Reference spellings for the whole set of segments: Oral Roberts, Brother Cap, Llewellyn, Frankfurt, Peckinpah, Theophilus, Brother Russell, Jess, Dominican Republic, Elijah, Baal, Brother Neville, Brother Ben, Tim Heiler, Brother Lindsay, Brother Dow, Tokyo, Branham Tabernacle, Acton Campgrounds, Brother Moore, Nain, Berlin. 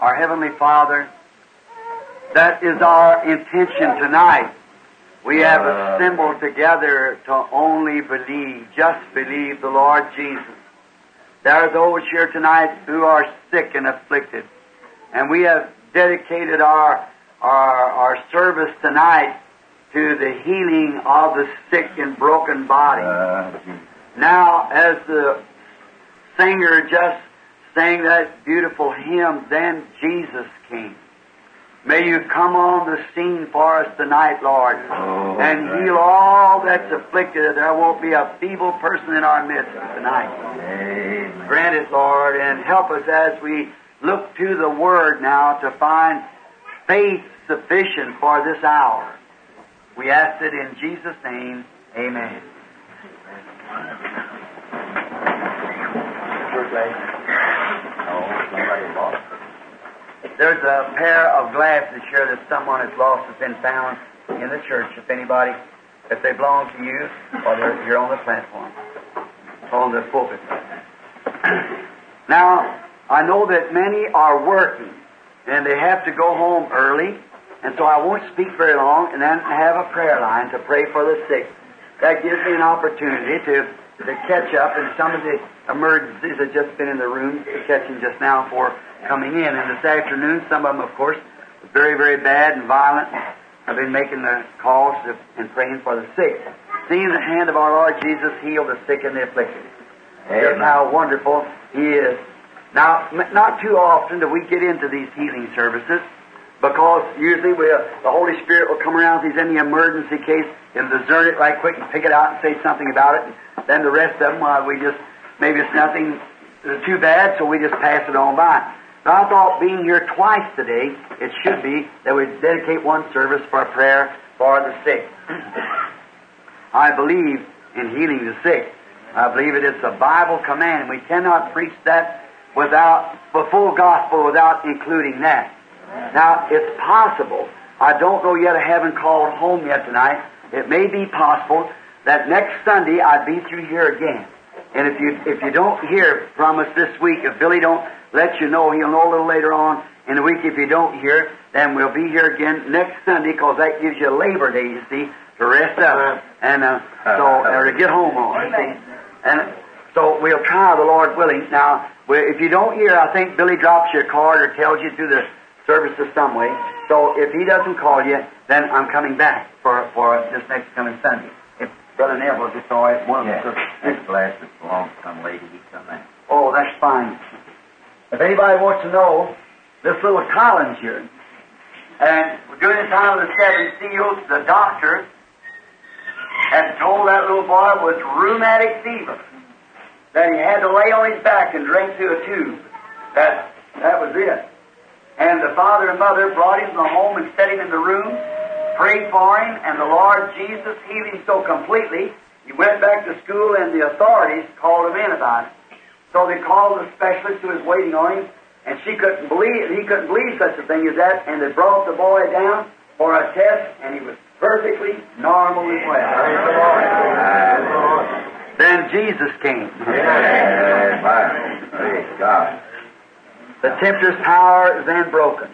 Our Heavenly Father, that is our intention tonight. We have assembled together to only believe, just believe the Lord Jesus. There are those here tonight who are sick and afflicted. And we have dedicated our service tonight to the healing of the sick and broken body. Now, as the singer just sang that beautiful hymn, Then Jesus Came. May you come on the scene for us tonight, Lord, and heal all that's afflicted, that there won't be a feeble person in our midst tonight. Amen. Grant it, Lord, and help us as we look to the Word now to find faith sufficient for this hour. We ask it in Jesus' name. Amen. There's a pair of glasses here that someone has lost has been found in the church. If anybody, if they belong to you, or you're on the platform, on the pulpit. Now, I know that many are working, and they have to go home early, and so I won't speak very long, and then have a prayer line to pray for the sick. That gives me an opportunity to catch up, and some of the emergencies have just been in the room catching just now for coming in. And this afternoon, some of them, of course, very, very bad and violent. I've been making the calls and praying for the sick. Seeing the hand of our Lord Jesus heal the sick and the afflicted. Amen. Just how wonderful He is. Now, not too often do we get into these healing services, because usually the Holy Spirit will come around if He's in the emergency case and discern it right quick and pick it out and say something about it. And then the rest of them, maybe it's nothing too bad, so we just pass it on by. But I thought being here twice today, it should be that we dedicate one service for a prayer for the sick. I believe in healing the sick. I believe it is a Bible command. We cannot preach that the full gospel without including that. Now, it's possible. I don't know yet. I haven't called home yet tonight. It may be possible that next Sunday I'd be through here again. And if you don't hear from us this week, if Billy don't let you know, he'll know a little later on in the week. If you don't hear, then we'll be here again next Sunday, because that gives you Labor Day, you see, to rest up and or to get home on. You see? And so we'll try, the Lord willing. Now, if you don't hear, I think Billy drops you a card or tells you through the services some way. So if he doesn't call you, then I'm coming back for this next coming Sunday. If Brother Neville just saw it, one of his glasses belongs to some lady, he come in. Oh, that's fine. If anybody wants to know, this little Collins here, and during the time of the 7 seals, the doctor had told that little boy it was rheumatic fever, that he had to lay on his back and drink through a tube. That was it. And the father and mother brought him to the home and set him in the room, prayed for him, and the Lord Jesus healed him so completely, he went back to school and the authorities called him in about it. So they called the specialist who was waiting on him, and he couldn't believe such a thing as that, and they brought the boy down for a test, and he was perfectly normal as well. Then Jesus came. Amen. Praise God. The tempter's power is then broken.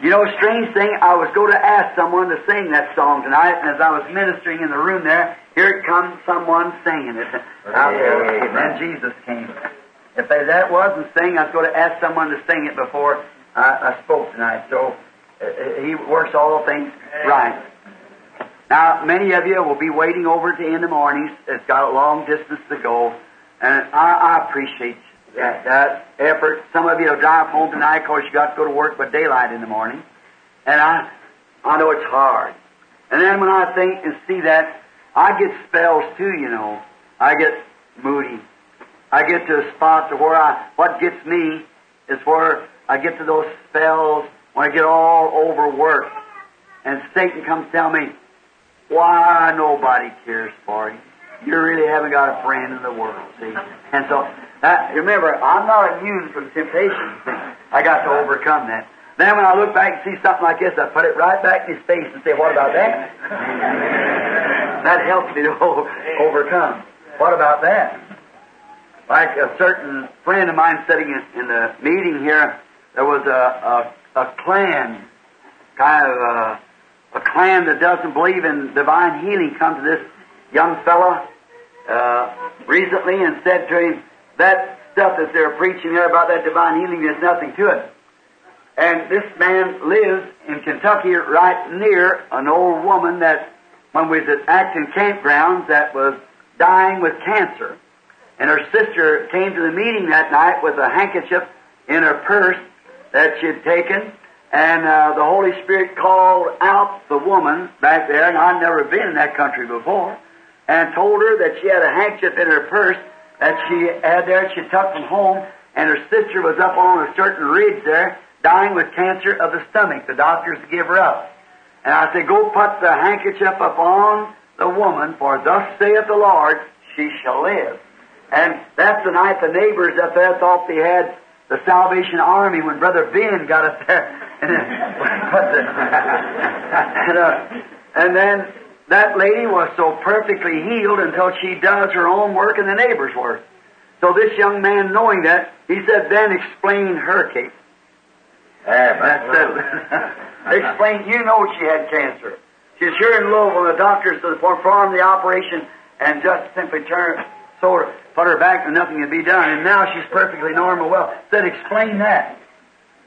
You know, strange thing, I was going to ask someone to sing that song tonight, and as I was ministering in the room there, here it comes someone singing it. Then Jesus came. If that wasn't singing, I was going to ask someone to sing it before I spoke tonight. So, He works all things right. Now, many of you will be waiting over to in the mornings. It's got a long distance to go, and I appreciate you. That effort. Some of you will drive home tonight because you got to go to work by daylight in the morning. And I know it's hard. And then when I think and see that, I get spells too, you know. I get moody. I get to a spot to where what gets me is where I get to those spells when I get all overworked. And Satan comes tell me, why nobody cares for you. You really haven't got a friend in the world, see? And so, remember, I'm not immune from temptation. I got to overcome that. Then when I look back and see something like this, I put it right back in his face and say, what about that? That helps me to overcome. What about that? Like a certain friend of mine sitting in the meeting here, there was a clan, kind of a clan that doesn't believe in divine healing, come to this young fellow recently and said to him, that stuff that they're preaching there about that divine healing, there's nothing to it. And this man lives in Kentucky right near an old woman that, when we was at Acton Campgrounds, that was dying with cancer. And her sister came to the meeting that night with a handkerchief in her purse that she had taken, and the Holy Spirit called out the woman back there, and I'd never been in that country before, and told her that she had a handkerchief in her purse that she had there, she tucked from home, and her sister was up on a certain ridge there, dying with cancer of the stomach. The doctors gave her up. And I said, go put the handkerchief upon the woman, for thus saith the Lord, she shall live. And that's the night the neighbors up there thought they had the Salvation Army when Brother Ben got up there. And then that lady was so perfectly healed until she does her own work and the neighbor's work. So this young man, knowing that, he said, then explain her case. Explain, you know she had cancer. She's here in Louisville, and the doctors performed the operation and just simply put her back and nothing could be done. And now she's perfectly normal. Well, said, explain that.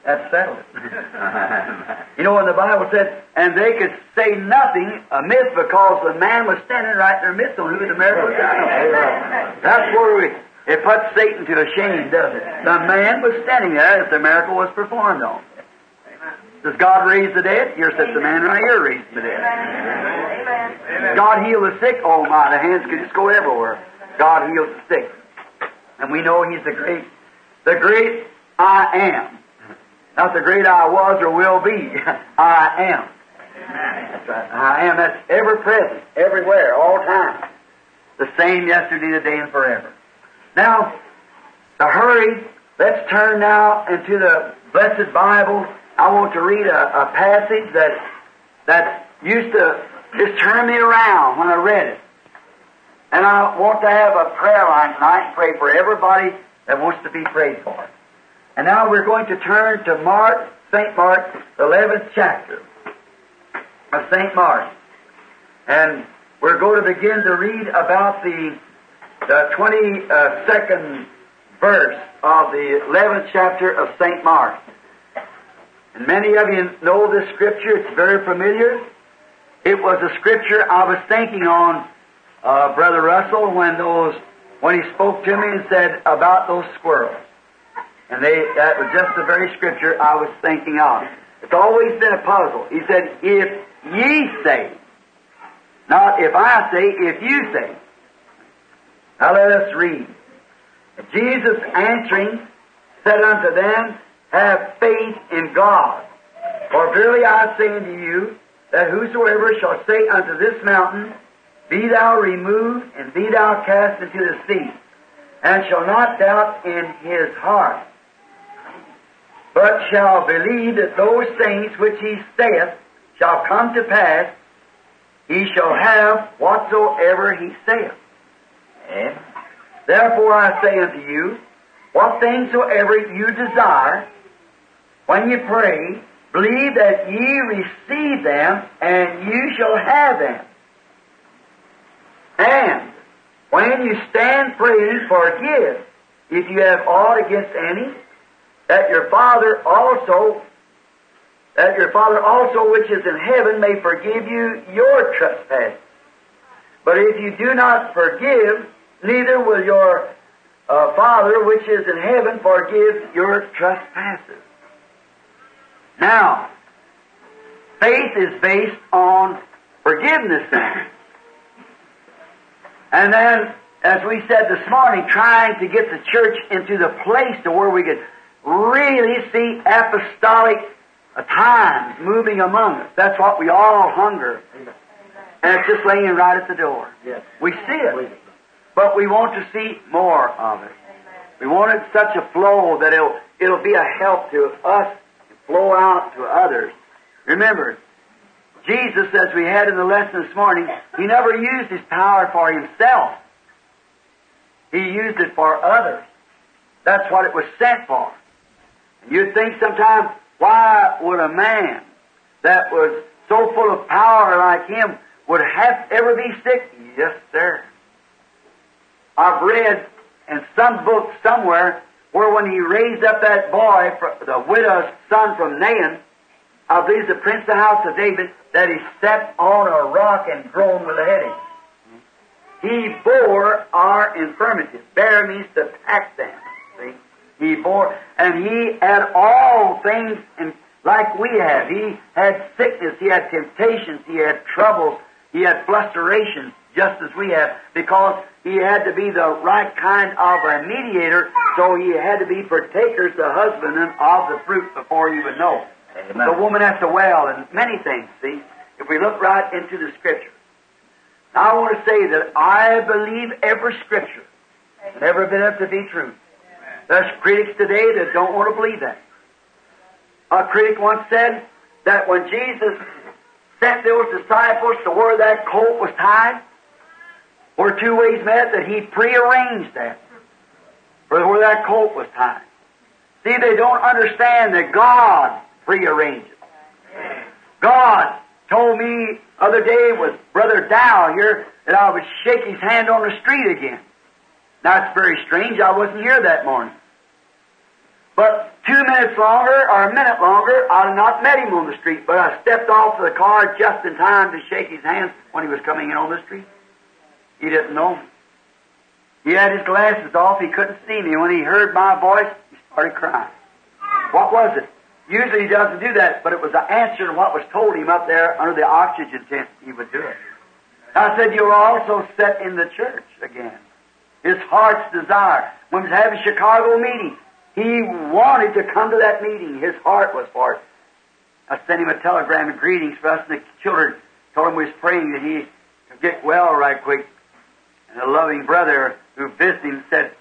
That settled it. You know, when the Bible said, and they could say nothing amiss because the man was standing right in their midst on who the miracle was. That's where it puts Satan to a shame, doesn't it? The man was standing there as the miracle was performed on. Does God raise the dead? You're such a man right here raised the dead. Amen. God healed the sick. Oh my, the hands could just go everywhere. God heals the sick. And we know He's the great I am. Not the great I was or will be. I am. That's right. I am. That's ever present, everywhere, all time. The same yesterday, today, and forever. Now, the hurry, let's turn now into the Blessed Bible. I want to read a passage that used to just turn me around when I read it. And I want to have a prayer line tonight and pray for everybody that wants to be prayed for. And now we're going to turn to Mark, St. Mark, the 11th chapter of St. Mark. And we're going to begin to read about the 22nd verse of the 11th chapter of St. Mark. And many of you know this scripture. It's very familiar. It was a scripture I was thinking on Brother Russell, when he spoke to me and said about those squirrels, and that was just the very scripture I was thinking of. It's always been a puzzle. He said, "If ye say," not "if I say," "if you say." Now let us read. Jesus answering said unto them, "Have faith in God. For verily I say unto you, that whosoever shall say unto this mountain, Be thou removed, and be thou cast into the sea, and shall not doubt in his heart, but shall believe that those things which he saith shall come to pass, he shall have whatsoever he saith. And therefore I say unto you, what things soever you desire, when ye pray, believe that ye receive them, and you shall have them. And when you stand praying, forgive if you have aught against any, that your Father also which is in heaven may forgive you your trespasses. But if you do not forgive, neither will your Father which is in heaven forgive your trespasses." Now, faith is based on forgiveness now. And then, as we said this morning, trying to get the church into the place to where we could really see apostolic times moving among us. That's what we all hunger. And it's just laying right at the door. Yes. We see it, but we want to see more of it. We want it such a flow that it'll be a help to us, to flow out to others. Remember, Jesus, as we had in the lesson this morning, He never used His power for Himself. He used it for others. That's what it was set for. And you think sometimes, why would a man that was so full of power like him would have ever be sick? Yes, sir. I've read in some book somewhere where when he raised up that boy, the widow's son from Nain, I believe the prince of the house of David, that he stepped on a rock and groaned with a headache. He bore our infirmities. Bear means to pack them. See? He bore, and he had all things like we have. He had sickness, he had temptations, he had troubles, he had flusterations, just as we have, because he had to be the right kind of a mediator, so he had to be partakers, the husband, and of the fruit before he would know. Amen. The woman at the well, and many things, see, if we look right into the Scripture. Now I want to say that I believe every Scripture, and every bit of it to be true. There's critics today that don't want to believe that. A critic once said that when Jesus sent those disciples to where that colt was tied, where two ways met, that he prearranged that for where that colt was tied. See, they don't understand that God prearranged it. God told me the other day with Brother Dow here that I would shake his hand on the street again. Now, it's very strange. I wasn't here that morning. But 2 minutes longer, or a minute longer, I had not met him on the street, but I stepped off the car just in time to shake his hand when he was coming in on the street. He didn't know me. He had his glasses off. He couldn't see me. When he heard my voice, he started crying. What was it? Usually he doesn't do that, but it was an answer to what was told him up there under the oxygen tent. He would do it. I said, you're also set in the church again. His heart's desire. When he was having a Chicago meeting, he wanted to come to that meeting. His heart was for it. I sent him a telegram and greetings for us and the children. Told him we was praying that he could get well right quick. And a loving brother who visited him said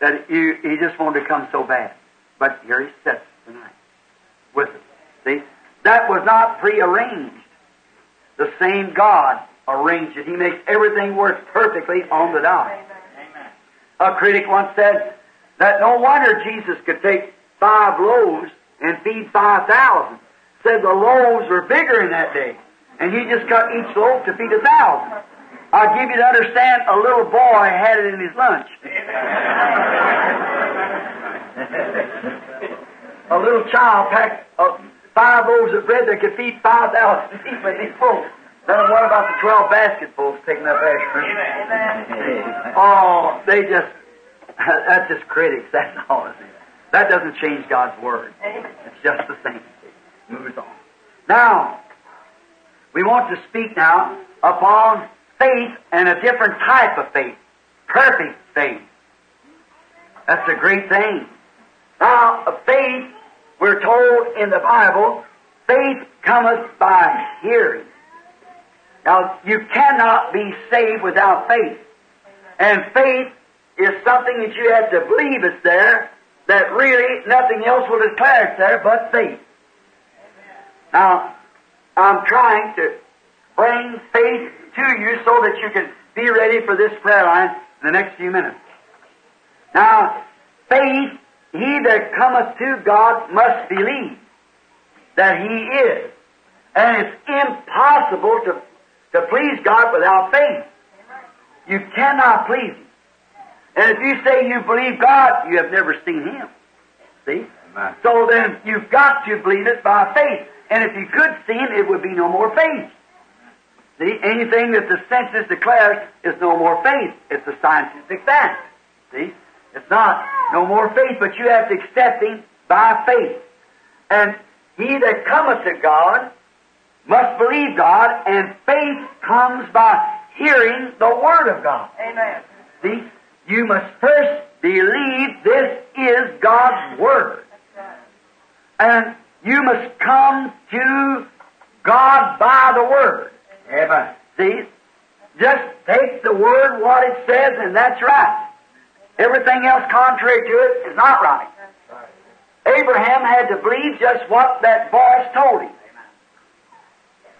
that he just wanted to come so bad. But here he sits tonight with us. See? That was not prearranged. The same God arranged it. He makes everything work perfectly on the dot. A critic once said that no wonder Jesus could take 5 loaves and feed 5,000. Said the loaves were bigger in that day, and he just cut each loaf to feed 1,000. I'll give you to understand, a little boy had it in his lunch. A little child packed 5 loaves of bread that could feed 5,000 people in these folks. Then what about the 12 basketfuls taking up extra? Oh, they just, that's just critics, that's all it is. That doesn't change God's Word. It's just the same. It moves on. Now, we want to speak now upon faith and a different type of faith. Perfect faith. That's a great thing. Now, a faith, we're told in the Bible, faith cometh by hearing. Now, you cannot be saved without faith. And faith is something that you have to believe is there, that really nothing else will declare it's there but faith. Now, I'm trying to bring faith to you so that you can be ready for this prayer line in the next few minutes. Now, faith, he that cometh to God must believe that he is. And it's impossible to please God without faith. You cannot please Him. And if you say you believe God, you have never seen Him. See? Amen. So then you've got to believe it by faith. And if you could see Him, it would be no more faith. See? Anything that the senses declares is no more faith. It's a scientific fact. See? It's not no more faith, but you have to accept Him by faith. And he that cometh to God must believe God, and faith comes by hearing the Word of God. Amen. See, you must first believe this is God's Word. Right. And you must come to God by the Word. Amen. See, just take the Word, what it says, and that's right. Everything else contrary to it is not right. Abraham had to believe just what that voice told him.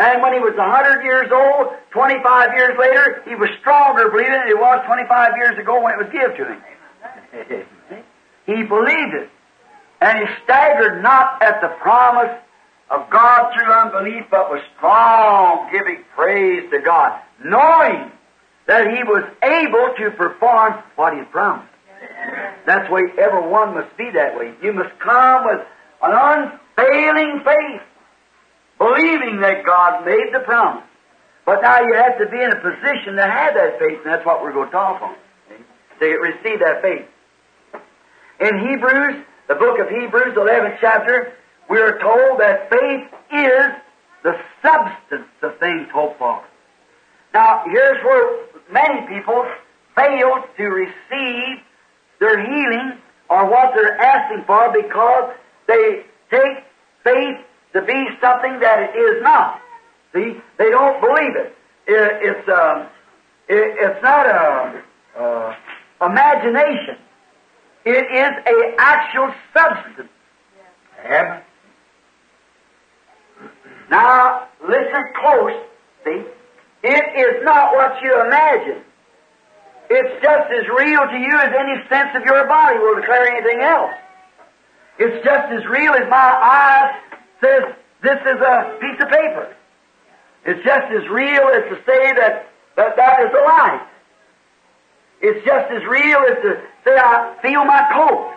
And when he was 100 years old, 25 years later, he was stronger believing than he was 25 years ago when it was given to him. He believed it. And he staggered not at the promise of God through unbelief, but was strong, giving praise to God, knowing that he was able to perform what he promised. That's the way everyone must be that way. You must come with an unfailing faith, believing that God made the promise. But now you have to be in a position to have that faith, and that's what we're going to talk on, to receive that faith. In Hebrews, the book of Hebrews, 11th chapter, we are told that faith is the substance of things hoped for. Now, here's where many people fail to receive their healing or what they're asking for because they take faith to be something that it is not. See, they don't believe it. It's not a imagination. It is an actual substance. Yeah. Now, listen close, see. It is not what you imagine. It's just as real to you as any sense of your body will declare anything else. It's just as real as my eyes says this is a piece of paper. It's just as real as to say that is a light. It's just as real as to say I feel my coat.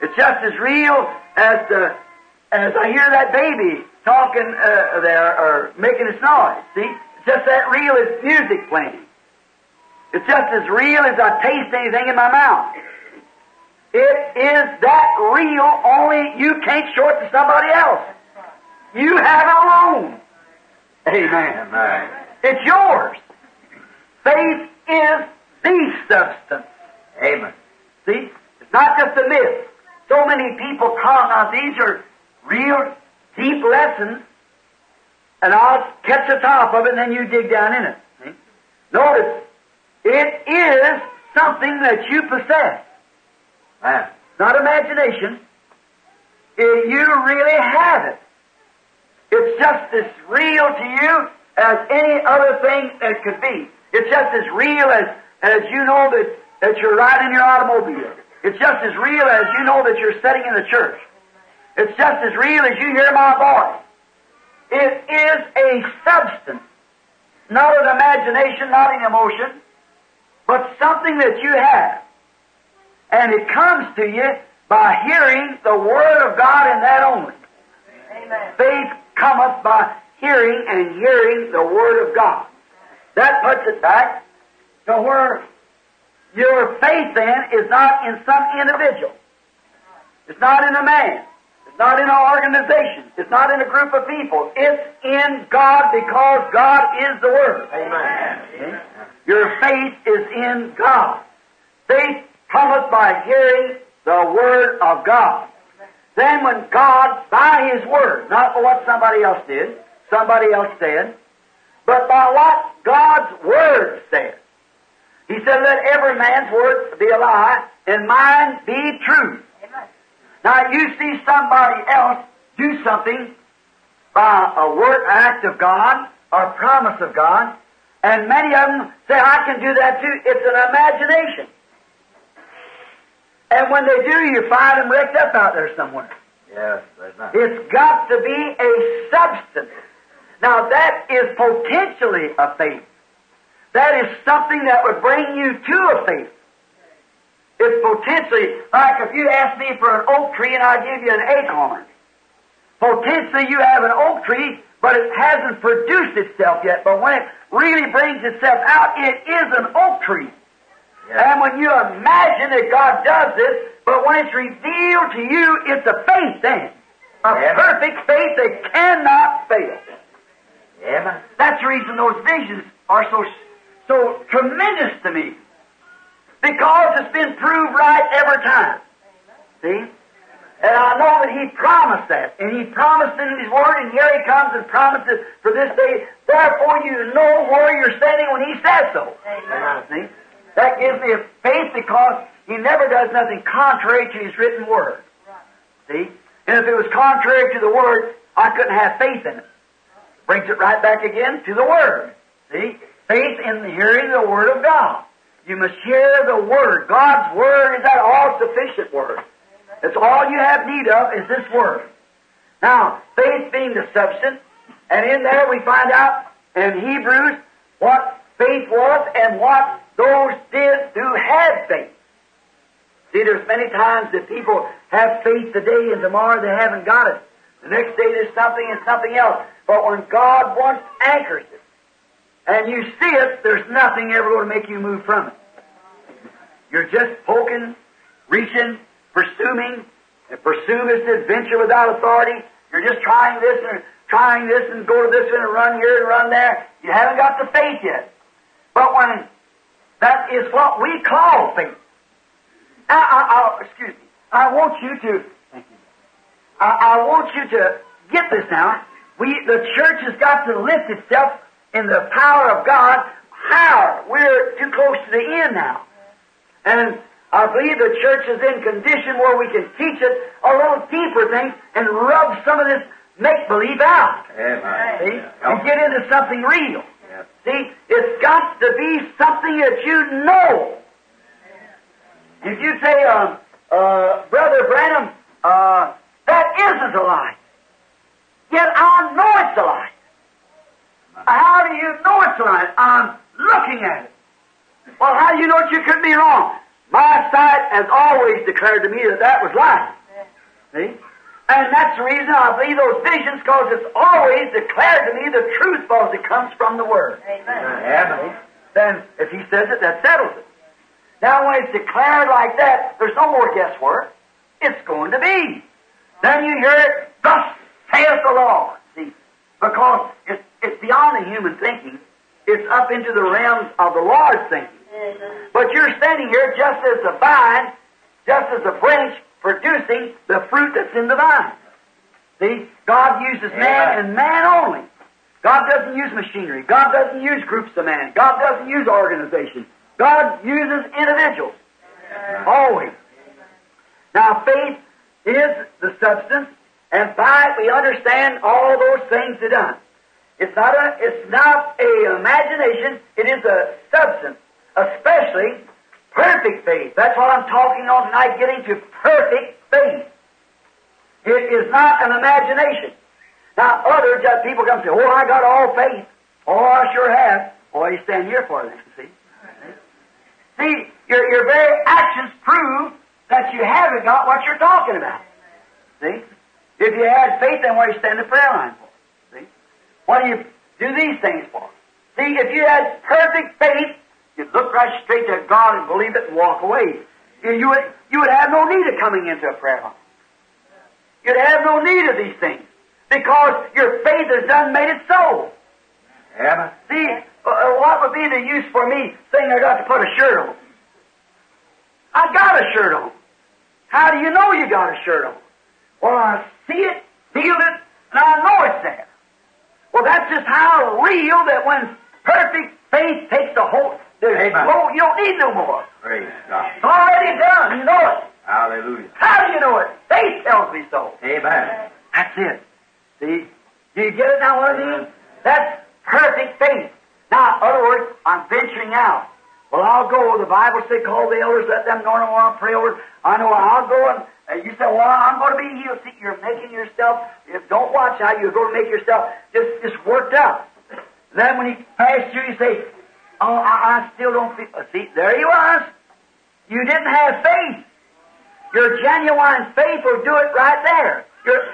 It's just as real as I hear that baby talking there or making its noise, see? Just that real as music playing. It's just as real as I taste anything in my mouth. It is that real, only you can't show it to somebody else. You have it alone. Amen. Amen. It's yours. Faith is the substance. Amen. See? It's not just a myth. So many people call, now these are real deep lessons, and I'll catch the top of it, and then you dig down in it. See? Notice, it is something that you possess. Wow. Not imagination. You really have it. It's just as real to you as any other thing that could be. It's just as real as you know that you're riding your automobile. It's just as real as you know that you're sitting in the church. It's just as real as you hear my voice. It is a substance, not an imagination, not an emotion, but something that you have. And it comes to you by hearing the Word of God and that only. Amen. Faith cometh by hearing, and hearing the Word of God. That puts it back to where your faith then is not in some individual. It's not in a man. It's not in an organization. It's not in a group of people. It's in God, because God is the Word. Amen. Amen. Your faith is in God. Faith cometh by hearing the Word of God. Then when God, by His Word, not by what somebody else did, somebody else said, but by what God's Word said. He said, let every man's word be a lie, and mine be true. Now, you see somebody else do something by a word, act of God, or promise of God, and many of them say, I can do that too. It's an imagination. And when they do, you find them wrecked up out there somewhere. Yes, there's not. It's got to be a substance. Now, that is potentially a faith. That is something that would bring you to a faith. It's potentially, like if you ask me for an oak tree and I give you an acorn. Potentially you have an oak tree, but it hasn't produced itself yet. But when it really brings itself out, it is an oak tree. Yeah. And when you imagine that God does this, but when it's revealed to you, it's a faith then. A perfect faith that cannot fail. Yeah. That's the reason those visions are so tremendous to me. Because it's been proved right every time. See? And I know that He promised that. And He promised it in His Word, and here He comes and promises for this day. Therefore, you know where you're standing when He says so. Amen. See? That gives me a faith because He never does nothing contrary to His written Word. See? And if it was contrary to the Word, I couldn't have faith in it. brings it right back again to the Word. See? Faith in the hearing of the Word of God. You must hear the Word. God's Word is that all-sufficient Word. That's all you have need of is this Word. Now, faith being the substance, and in there we find out in Hebrews what faith was and what those did who had faith. See, there's many times that people have faith today and tomorrow they haven't got it. The next day there's something and something else. But when God once anchors it, and you see it, there's nothing ever going to make you move from it. You're just poking, reaching, pursuing, and pursue this adventure without authority. You're just trying this and go to this one and run here and run there. You haven't got the faith yet. But when that is what we call faith. Now, I want you to. I want you to get this now. The church has got to lift itself in the power of God. How? We're too close to the end now. And I believe the church is in condition where we can teach it a little deeper thing and rub some of this make-believe out. Amen. See? And get into something real. Yes. See? It's got to be something that you know. If you say, Brother Branham, that isn't a lie. Yet I know it's a lie. How do you know it's a lie? I'm looking at it. Well, how do you know it? You could be wrong. My sight has always declared to me that that was lying. See? And that's the reason I believe those visions, because it's always declared to me the truth, because it comes from the Word. Amen. Then if He says it, that settles it. Now when it's declared like that, there's no more guesswork. It's going to be. Then you hear it, thus saith the Lord. See, because it's beyond the human thinking. It's up into the realms of the Lord's thinking. But you're standing here just as the vine, just as the branch producing the fruit that's in the vine. See, God uses man and man only. God doesn't use machinery. God doesn't use groups of man. God doesn't use organizations. God uses individuals. Always. Now, faith is the substance, and by it we understand all those things that are done. It's not an imagination, it is a substance, especially perfect faith. That's what I'm talking on tonight, getting to perfect faith. It is not an imagination. Now, other people come and say, oh, I got all faith. Oh, I sure have. Well, you stand here for them, see? See, your very actions prove that you haven't got what you're talking about. See? If you had faith, then what do you stand in the prayer line for? See? What do you do these things for? See, if you had perfect faith, you'd look right straight to God and believe it and walk away. You would have no need of coming into a prayer line. You'd have no need of these things, because your faith has done made it so. Yeah. See, what would be the use for me saying I got to put a shirt on? I got a shirt on. How do you know you got a shirt on? Well, I see it, feel it, and I know it's there. Well, that's just how real that when perfect faith takes the whole, you don't need no more. Praise God. It's already done. You know it. Hallelujah. How do you know it? Faith tells me so. Amen. That's it. See? Do you get it now, what I mean? That's perfect faith. Now, in other words, I'm venturing out. Well, I'll go. The Bible says, call the elders, let them know, and I'll pray over. I know I'll go. And you say, well, I'm going to be healed. See, you're making yourself, don't watch how you're going to make yourself just worked up. And then when he passed through, you say, oh, I still don't feel. See, there he was. You didn't have faith. Your genuine faith will do it right there. Your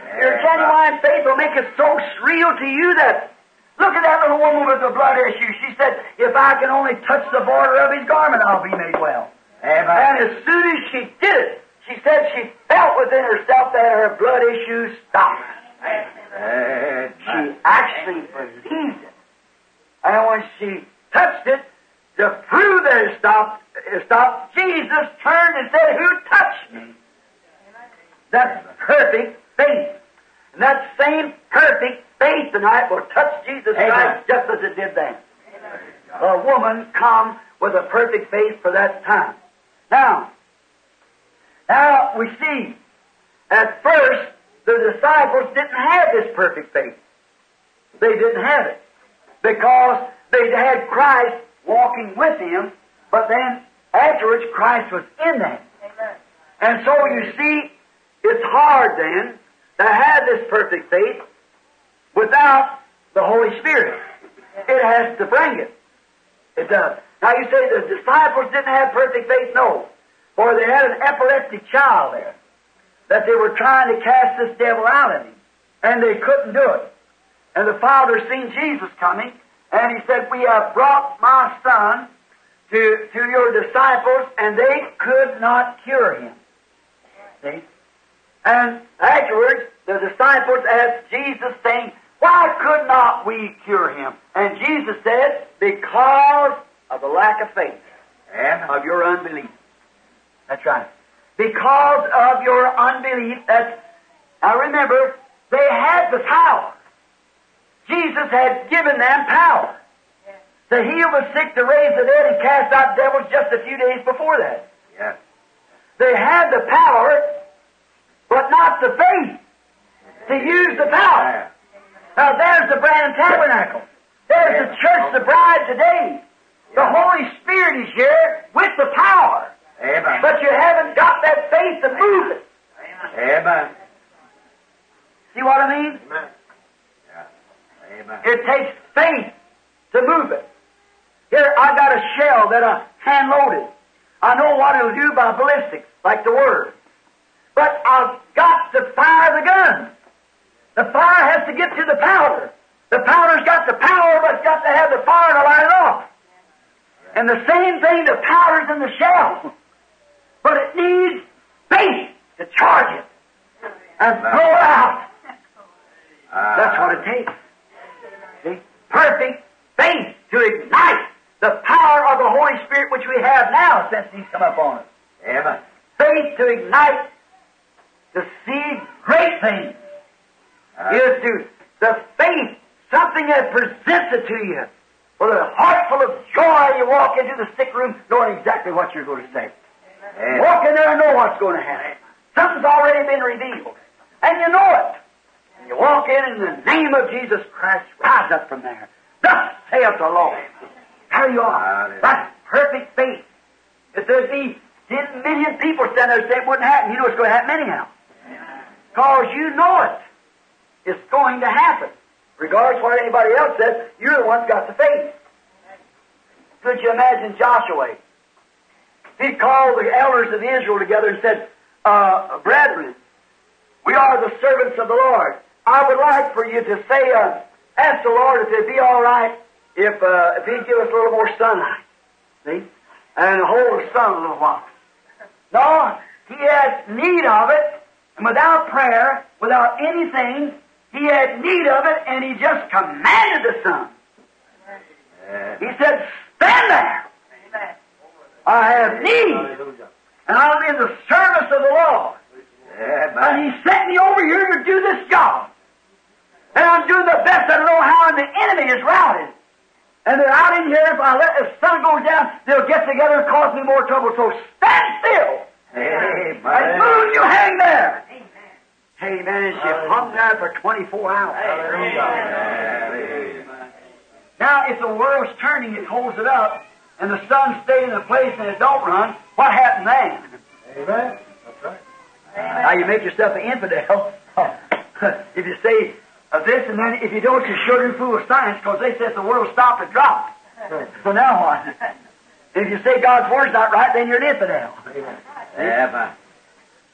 genuine faith will make it so surreal to you that. Look at that little woman with the blood issue. She said, if I can only touch the border of his garment, I'll be made well. Amen. And as soon as she did it, she said she felt within herself that her blood issue stopped. Amen. She actually believed it. And when she touched it, to prove that it stopped, Jesus turned and said, who touched me? That's perfect faith. And that same perfect faith tonight will touch Jesus Christ just as it did then. A woman come with a perfect faith for that time. Now we see, at first, the disciples didn't have this perfect faith. They didn't have it because they had Christ walking with him, but then afterwards Christ was in them. Amen. And so you see, it's hard then to have this perfect faith without the Holy Spirit. It has to bring it. It does. Now you say the disciples didn't have perfect faith? No. For they had an epileptic child there that they were trying to cast this devil out of him. And they couldn't do it. And the father seen Jesus coming, and he said, "We have brought my son to your disciples, and they could not cure him." See? And afterwards, the disciples asked Jesus, saying, "Why could not we cure him?" And Jesus said, "Because of the lack of faith and of your unbelief." That's right. Because of your unbelief. Now remember, they had the power. Jesus had given them power to heal the sick, to raise the dead, and cast out devils just a few days before that. Yes. They had the power, but not the faith to use the power. Now there's the Branham Tabernacle. There's the church, the bride today. The Holy Spirit is here with the power. Amen. But you haven't got that faith to move it. Amen. See what I mean? Amen. Yeah. Amen. It takes faith to move it. Here, I got a shell that I hand-loaded. I know what it'll do by ballistics, like the Word. But I've got to fire the gun. The fire has to get to the powder. The powder's got the power, but it's got to have the fire to light it off. And the same thing, the powder's in the shell. But it needs faith to charge it and blow it out. That's what it takes. See? Perfect faith to ignite the power of the Holy Spirit which we have now since He's come upon us. Amen. Faith to ignite to see great things is to the faith, something that presents it to you. With a heart full of joy, you walk into the sick room knowing exactly what you're going to say. Amen. Walk in there and know what's going to happen. Something's already been revealed. And you know it. And you walk in the name of Jesus Christ, rise up from there. Thus saith the Lord. There you are. That's perfect faith. If there'd be 10 million people standing there saying it wouldn't happen, you know it's going to happen anyhow. Because you know it. It's going to happen. Regardless of what anybody else says, you're the one who's got the faith. Could you imagine Joshua? He called the elders of Israel together and said, "Brethren, we are the servants of the Lord. I would like for you to say, ask the Lord if it'd be all right if He'd give us a little more sunlight, see, and hold the sun a little while." No, he had need of it, and without prayer, without anything. He had need of it, and he just commanded the sun. Amen. He said, "Stand there. Amen. I have need, and I'm in the service of the Lord. Amen. And He sent me over here to do this job. And I'm doing the best I know how, and the enemy is routed. And they're out in here. If I let the sun go down, they'll get together and cause me more trouble. So stand still. Amen. And move, you hang there." Amen. And she hung there for 24 hours. Amen. Amen. Now, if the world's turning, it holds it up, and the sun stays in the place and it don't run, what happened then? Amen. That's right. Amen. Now, you make yourself an infidel if you say this, and then if you don't, you're sure to fool science, because they said the world stopped and dropped. So now what? If you say God's Word's not right, then you're an infidel. Amen. Amen.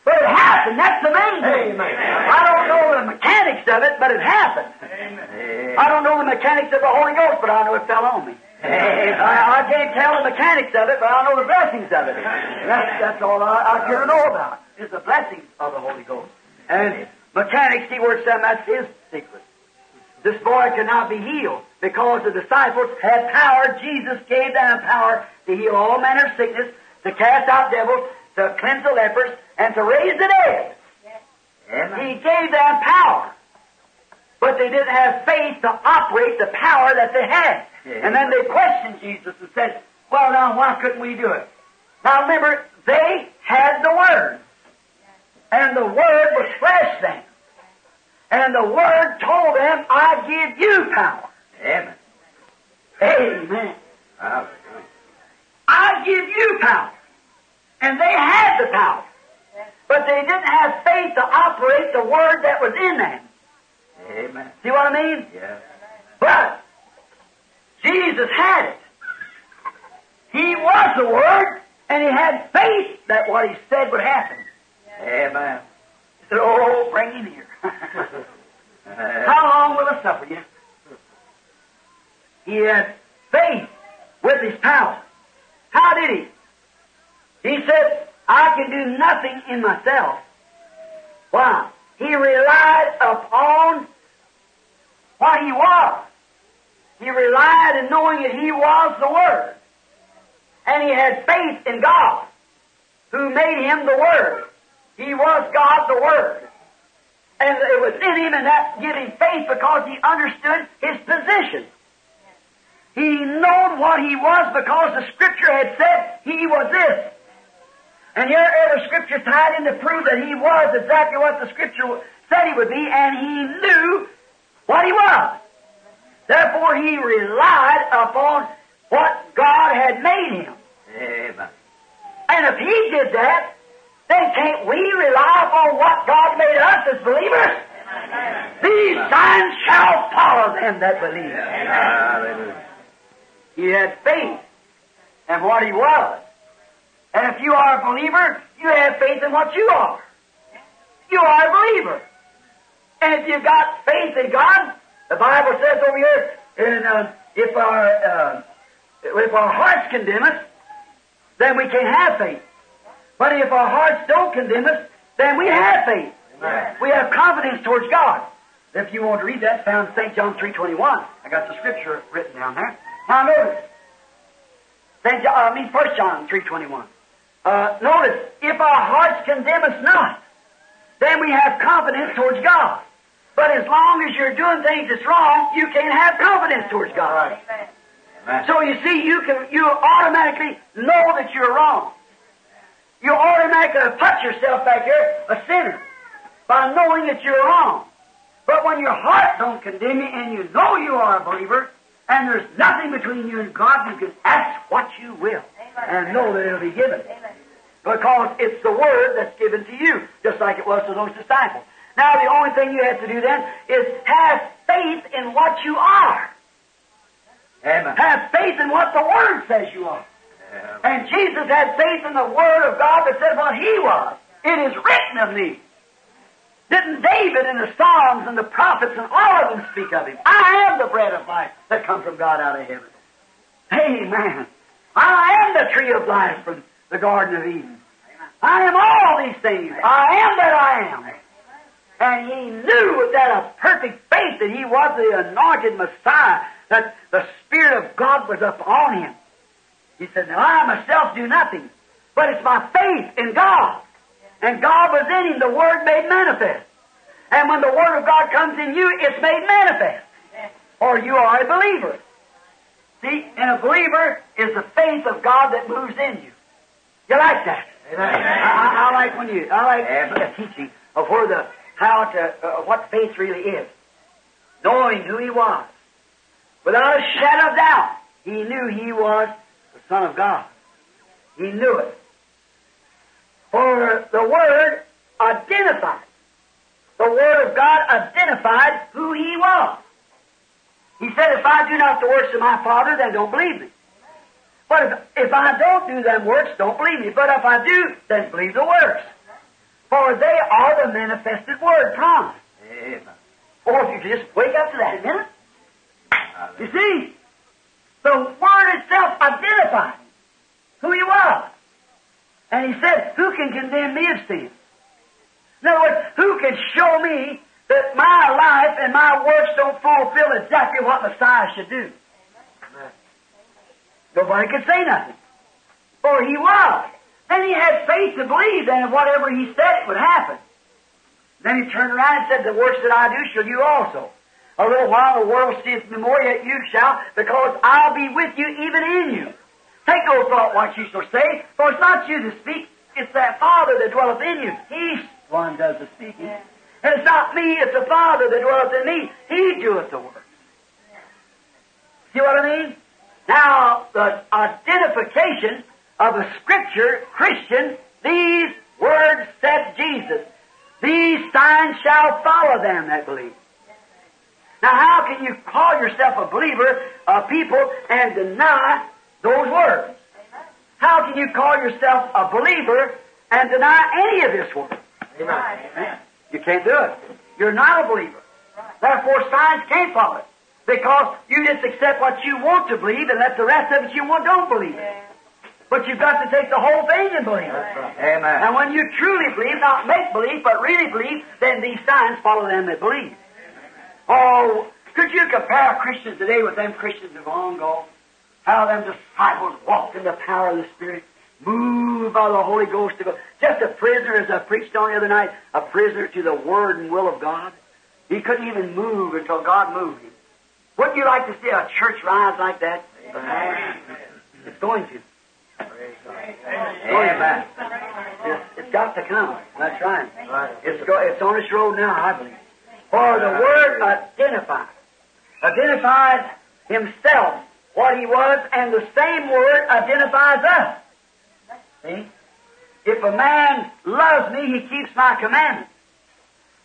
But it happened. That's the main thing. Amen. I don't know the mechanics of it, but it happened. Amen. I don't know the mechanics of the Holy Ghost, but I know it fell on me. I can't tell the mechanics of it, but I know the blessings of it. That's all I care to know about, is the blessings of the Holy Ghost. And mechanics, he works them, that's his secret. This boy could not be healed because the disciples had power. Jesus gave them power to heal all manner of sickness, to cast out devils, to cleanse the lepers, and to raise the dead. Yes. He gave them power. But they didn't have faith to operate the power that they had. Yes. And then they questioned Jesus and said, "Well, now, why couldn't we do it?" Now, remember, they had the Word. And the Word was flesh then. And the Word told them, I give you power. Amen. Amen. Hallelujah. I give you power. And they had the power. But they didn't have faith to operate the Word that was in them. Amen. See what I mean? Yeah. But Jesus had it. He was the Word, and He had faith that what He said would happen. Yeah. Amen. He said, oh, bring Him here. How long will I suffer you? He had faith with His power. How did He? He said, I can do nothing in myself. Why? He relied upon what He was. He relied in knowing that He was the Word. And he had faith in God, who made him the Word. He was God the Word. And it was in him, and that gave him faith because he understood his position. He knew what he was because the Scripture had said he was this. And here every Scripture tied in to prove that he was exactly what the Scripture said he would be, and he knew what he was. Therefore, he relied upon what God had made him. Amen. And if he did that, then can't we rely upon what God made us as believers? Amen. These signs shall follow them that believe. Amen. He had faith in what he was. And if you are a believer, you have faith in what you are. You are a believer. And if you've got faith in God, the Bible says over here, and if our hearts condemn us, then we can't have faith. But if our hearts don't condemn us, then we have faith. Amen. We have confidence towards God. If you want to read that, found St. John 3:21. I got the Scripture written down there. Now notice, 1 John 3:21. Notice, if our hearts condemn us not, then we have confidence towards God. But as long as you're doing things that's wrong, you can't have confidence towards God. Amen. So you see, you automatically know that you're wrong. You automatically put yourself back here a sinner by knowing that you're wrong. But when your heart don't condemn you and you know you are a believer, and there's nothing between you and God, you can ask what you will and know that it'll be given. Because it's the Word that's given to you, just like it was to those disciples. Now the only thing you have to do then is have faith in what you are. Amen. Have faith in what the Word says you are. Amen. And Jesus had faith in the Word of God that said what He was. It is written of me. Didn't David and the Psalms and the prophets and all of them speak of Him? I am the bread of life that comes from God out of heaven. Amen. I am the tree of life from the Garden of Eden. I am all these things. I am that I am. And he knew with that a perfect faith that he was the anointed Messiah, that the Spirit of God was upon him. He said, now I myself do nothing, but it's my faith in God. And God was in him, the Word made manifest. And when the Word of God comes in you, it's made manifest. Or you are a believer. See, and a believer is the faith of God that moves in you. You like that? I like when you, I like the teaching of where the, what faith really is. Knowing who he was. Without a shadow of doubt, he knew he was the Son of God. He knew it. For the Word identified. The Word of God identified who he was. He said, if I do not the works of my Father, then don't believe me. But if I don't do them works, don't believe me. But if I do, then believe the works. For they are the manifested Word promised. Amen. Or if you just wake up to that a minute. You see, the Word itself identified who he was. And he said, who can condemn me of sin? In other words, who can show me that my life and my works don't fulfill exactly what Messiah should do? Amen. Nobody could say nothing. For he was. And he had faith to believe that whatever he said, it would happen. Then he turned around and said, the works that I do shall you also. A little while the world seeth me more, yet you shall, because I'll be with you, even in you. Take no thought what you shall say, for it's not you that speak, it's that Father that dwelleth in you. He's the one does the speaking. Yeah. And it's not me, it's the Father that dwelleth in me. He doeth the work. See what I mean? Now, the identification of a Scripture Christian, these words said Jesus. These signs shall follow them that believe. Now, how can you call yourself a believer of people and deny those words? How can you call yourself a believer and deny any of this word? Amen. You can't do it. You're not a believer. Therefore, signs can't follow it. Because you just accept what you want to believe and let the rest of it you want don't believe it. But you've got to take the whole thing and believe it. Right. Amen. And when you truly believe, not make believe, but really believe, then these signs follow them that believe. Oh, could you compare Christians today with them Christians of long ago? How them disciples walked in the power of the Spirit, moved by the Holy Ghost to go. Just a prisoner, as I preached on the other night, a prisoner to the Word and will of God. He couldn't even move until God moved him. Wouldn't you like to see a church rise like that? Amen. It's going to. Amen. It's got to come. That's right. It's on its road now, I believe. For the Word identifies Himself, what He was, and the same Word identifies us. See? If a man loves me, he keeps my commandments.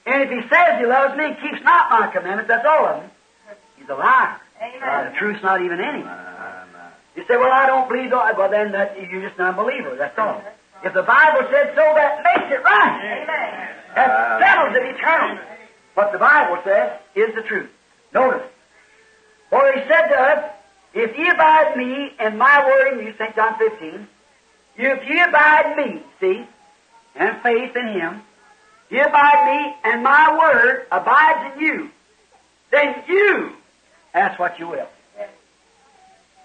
And if he says he loves me, he keeps not my commandments. That's all of them. He's a liar. The truth's not even in him. You say, well, I don't believe that. Well, then you're just an unbeliever. That's all. If the Bible said so, that makes it right. Amen. That settles it eternally. What the Bible says is the truth. Notice. For He said to us, if ye abide me and my word in you, St. John 15, if ye abide me, see, and faith in Him, ye abide me and my word abides in you, then you ask what you will.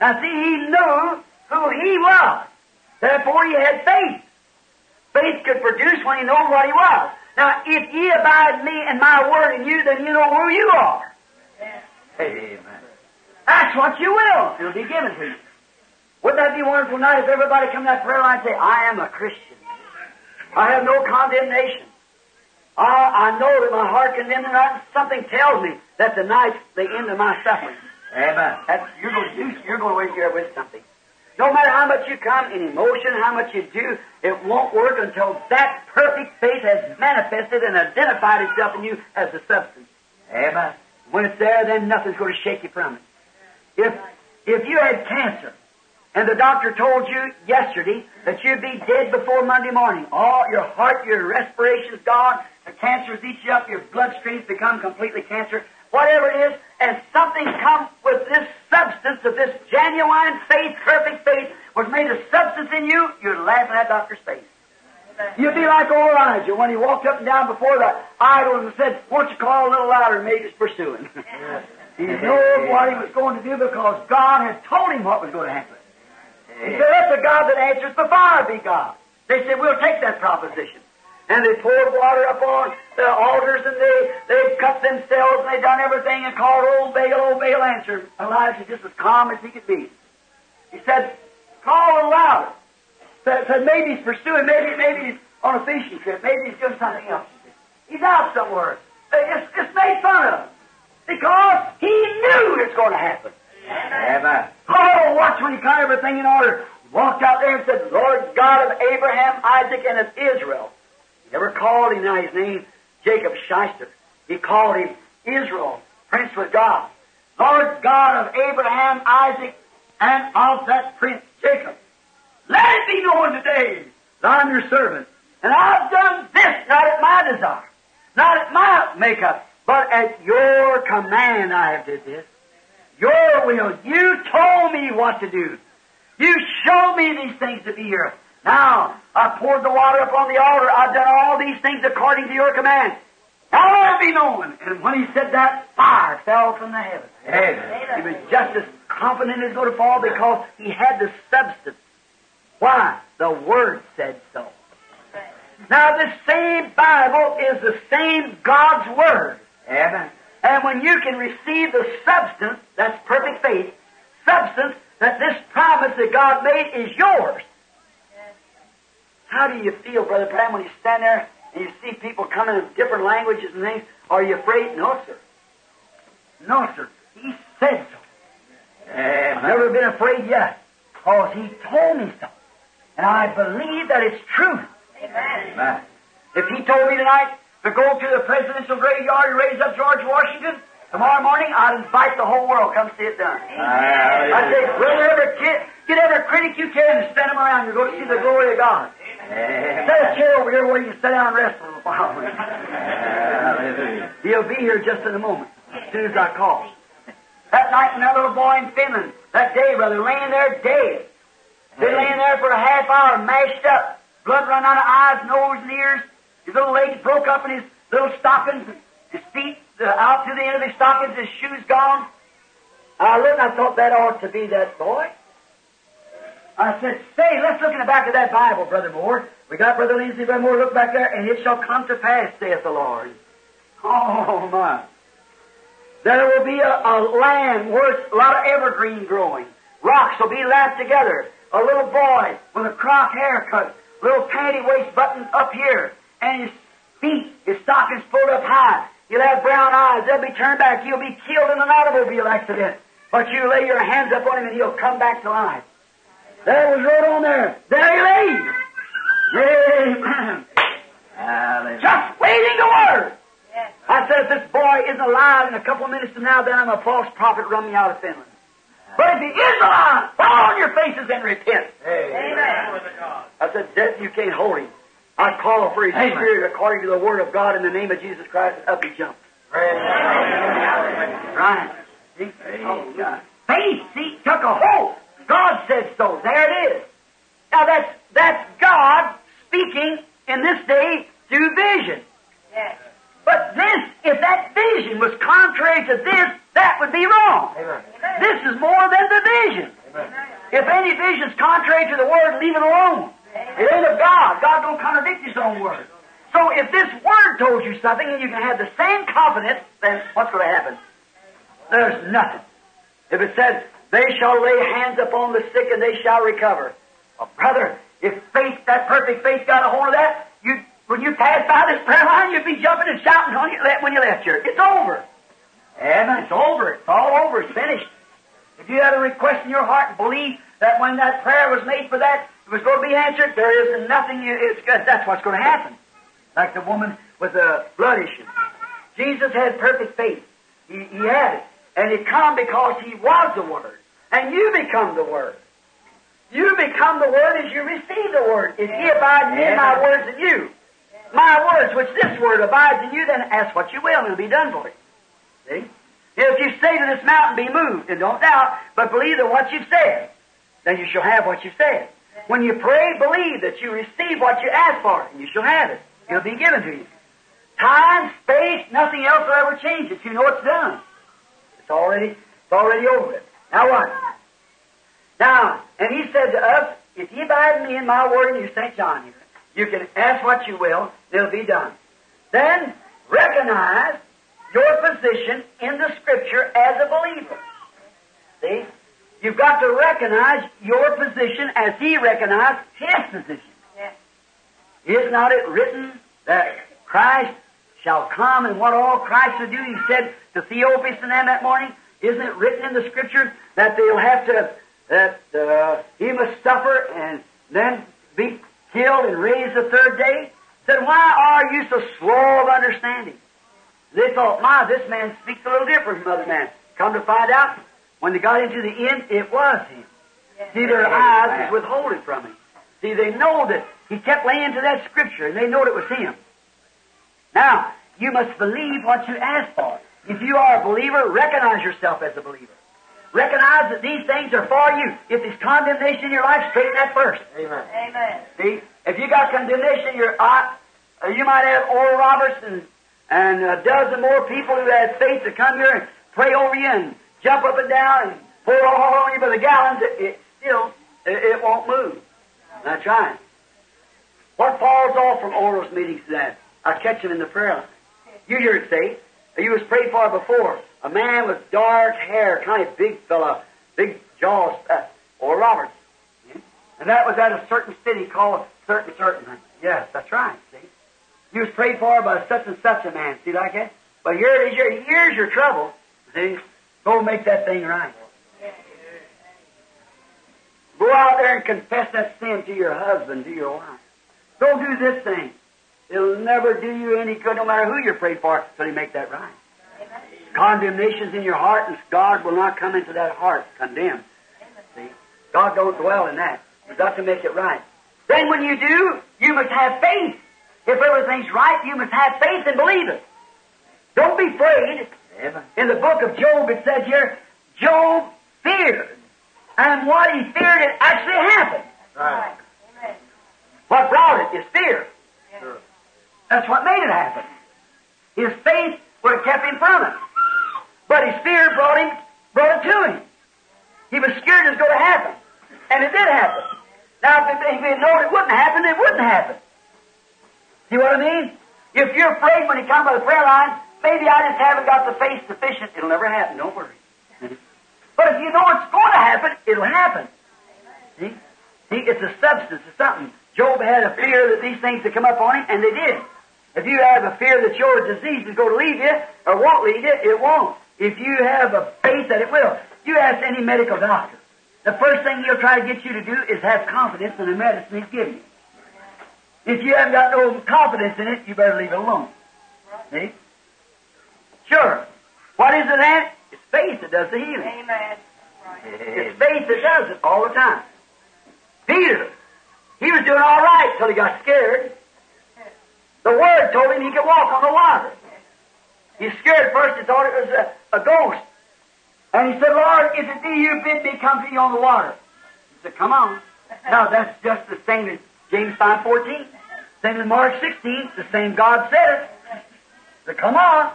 Now see, He knew who He was. Therefore He had faith. Faith could produce when He knew what He was. Now, if ye abide me and my word in you, then you know who you are. Amen. That's what you will. It'll be given to you. Wouldn't that be wonderful night if everybody come to that prayer line and say, I am a Christian. I have no condemnation. I know that my heart condemns not. Something tells me that the night's the end of my suffering. Amen. You're going to wake up with something. No matter how much you come in emotion, how much you do, it won't work until that perfect faith has manifested and identified itself in you as the substance. Amen. When it's there, then nothing's going to shake you from it. If you had cancer, and the doctor told you yesterday that you'd be dead before Monday morning, all your heart, your respiration's gone, the cancer's eat you up, your bloodstream's become completely cancer, whatever it is, and something comes with this substance of this genuine faith, perfect faith, was made a substance in you, you're laughing at Dr. Space. You'd be like old Elijah when he walked up and down before the idol and said, won't you call a little louder, and made us pursue him. He knew what he was going to do because God had told him what was going to happen. He said, let the God that answers the fire be God. They said, we'll take that proposition. And they poured water upon the altars, and they cut themselves, and they done everything, and called old Baal answered. Elijah just as calm as he could be. He said, call him louder. Said, maybe he's pursuing, maybe he's on a fishing trip, maybe he's doing something else. He's out somewhere. They just made fun of him. Because he knew it's going to happen. Amen. Oh, watch when he got everything in order. Walked out there and said, Lord God of Abraham, Isaac, and of Israel. Never called him now his name Jacob Shyster. He called him Israel, Prince with God. Lord God of Abraham, Isaac, and of that Prince Jacob. Let it be known today that I'm your servant. And I've done this, not at my desire, not at my makeup, but at your command I have did this. Your will. You told me what to do. You showed me these things to be here. Now, I poured the water upon the altar. I've done all these things according to your command. Now let it be known. And when he said that, fire fell from the heavens. Amen. He was just as confident as going to fall because he had the substance. Why? The Word said so. Now, this same Bible is the same God's Word. Amen. And when you can receive the substance, that's perfect faith, substance that this promise that God made is yours. How do you feel, Brother Branham, when you stand there and you see people coming in different languages and things, are you afraid? No, sir. No, sir. He said so. I've never been afraid yet, because he told me so. And I believe that it's true. Amen. If he told me tonight to go to the presidential graveyard and raise up George Washington, tomorrow morning I'd invite the whole world to come see it done. I'd say, bring every kid, get every critic you can and stand them around. You're going to see the glory of God. Amen. Set a chair over here where you can sit down and rest for a little while. He'll be here just in a moment, as soon as I call. That night, another little boy in Finland, that day, brother, laying there dead. Been laying there for a half hour, mashed up, blood run out of eyes, nose, and ears. His little legs broke up in his little stockings, his feet out to the end of his stockings, his shoes gone. I looked and I thought that ought to be that boy. I said, say, let's look in the back of that Bible, Brother Moore. We got Brother Lindsay, Brother Moore, look back there, and it shall come to pass, saith the Lord. Oh, my. There will be a land worth a lot of evergreen growing. Rocks will be lapped together. A little boy with a croc haircut, little panty waist buttons up here, and his feet, his stockings pulled up high. He'll have brown eyes. They'll be turned back. He'll be killed in an automobile accident. But you lay your hands up on him, and he'll come back to life. There was wrote on there, there he lays. Amen. Just waiting the word. Yes. I said, if this boy isn't alive in a couple of minutes from now, then I'm a false prophet running out of Finland. But if he is alive, fall on your faces and repent. Amen. I said, death, you can't hold him. I call for his spirit according to the word of God in the name of Jesus Christ, and up he jumps. Right. See? Oh, faith, see, took a hold. God said so. There it is. Now that's God speaking in this day through vision. Yes. But this, if that vision was contrary to this, that would be wrong. Amen. This is more than the vision. Amen. If any vision is contrary to the Word, leave it alone. Amen. It ain't of God. God don't contradict His own Word. So if this Word told you something and you can have the same confidence, then what's going to happen? There's nothing. If it says, they shall lay hands upon the sick and they shall recover. Well, brother, if faith, that perfect faith got a hold of that, when you pass by this prayer line, you'd be jumping and shouting when you left here. It's over. Amen. It's over. It's all over. It's finished. If you had a request in your heart and believe that when that prayer was made for that, it was going to be answered, there is nothing. That's what's going to happen. Like the woman with the blood issue. Jesus had perfect faith. He had it. And it come because He was the Word. And you become the Word. You become the Word as you receive the Word. If ye abide in Me, My words in you. My words, which this word abides in you, then ask what you will, and it'll be done for you. See? If you say to this mountain, be moved, and don't doubt, but believe that what you've said, then you shall have what you've said. When you pray, believe that you receive what you ask for, and you shall have it. It'll be given to you. Time, space, nothing else will ever change it. You know it's done. It's already over it. Now what? Now, and He said to us, if ye abide in Me and My word, and you, St. John here, you can ask what you will, it'll be done. Then recognize your position in the Scripture as a believer. See? You've got to recognize your position as He recognized His position. Yes. Is not it written that Christ shall come, and what all Christ will do? He said to Theophilus and them that morning, isn't it written in the Scripture that they'll have to, that He must suffer and then be killed and raised the third day? Said, why are you so slow of understanding? They thought, my, this man speaks a little different from other man. Come to find out, when they got into the end, it was him. See, their eyes was withholded from him. See, they know that he kept laying to that Scripture, and they know it was him. Now, you must believe what you ask for. If you are a believer, recognize yourself as a believer. Recognize that these things are for you. If there's condemnation in your life, straighten that first. Amen. Amen. See, if you got condemnation in your life, you might have Oral Roberts and a dozen more people who had faith to come here and pray over you and jump up and down and pour all on you by the gallons. It won't move. Now try it. What falls off from Oral's meetings to that? I catch them in the prayer line. You hear it say, you was prayed for before. A man with dark hair, kind of big fella, big jaws, Oral Roberts. Yeah. And that was at a certain city called certain. Yes, that's right, see. He was prayed for by such and such a man. See, like that? But here it is. Here's your trouble. See? Go make that thing right. Go out there and confess that sin to your husband, to your wife. Go do this thing. It'll never do you any good, no matter who you're prayed for, until you make that right. Amen. Condemnation's in your heart, and God will not come into that heart condemned. See? God don't dwell in that. You've got to make it right. Then when you do, you must have faith. If everything's right, you must have faith and believe it. Don't be afraid. Amen. In the book of Job, it says here, Job feared. And what he feared, it actually happened. Right. Amen. What brought it is fear. Sure. That's what made it happen. His faith would have kept him from it. But his fear brought it to him. He was scared it was going to happen. And it did happen. Now, if he had known it wouldn't happen, it wouldn't happen. See what I mean? If you're afraid when you come by the prayer line, maybe I just haven't got the faith sufficient, it'll never happen. Don't worry. But if you know it's going to happen, it'll happen. See? See, it's a substance, it's something. Job had a fear that these things would come up on him, and they did. If you have a fear that your disease is going to leave you, or won't leave you, it won't. If you have a faith that it will. You ask any medical doctor. The first thing he'll try to get you to do is have confidence in the medicine he's giving you. If you haven't got no confidence in it, you better leave it alone. See? Sure. What is it then? It's faith that does the healing. Amen. Right. It's faith that does it all the time. Peter. He was doing all right until he got scared. The Word told him he could walk on the water. He was scared first and thought it was a ghost. And he said, Lord, if it be you, bid me come to you on the water. He said, come on. Now, that's just the same as James 5:14. Same as Mark 16. The same God said it. He said, come on.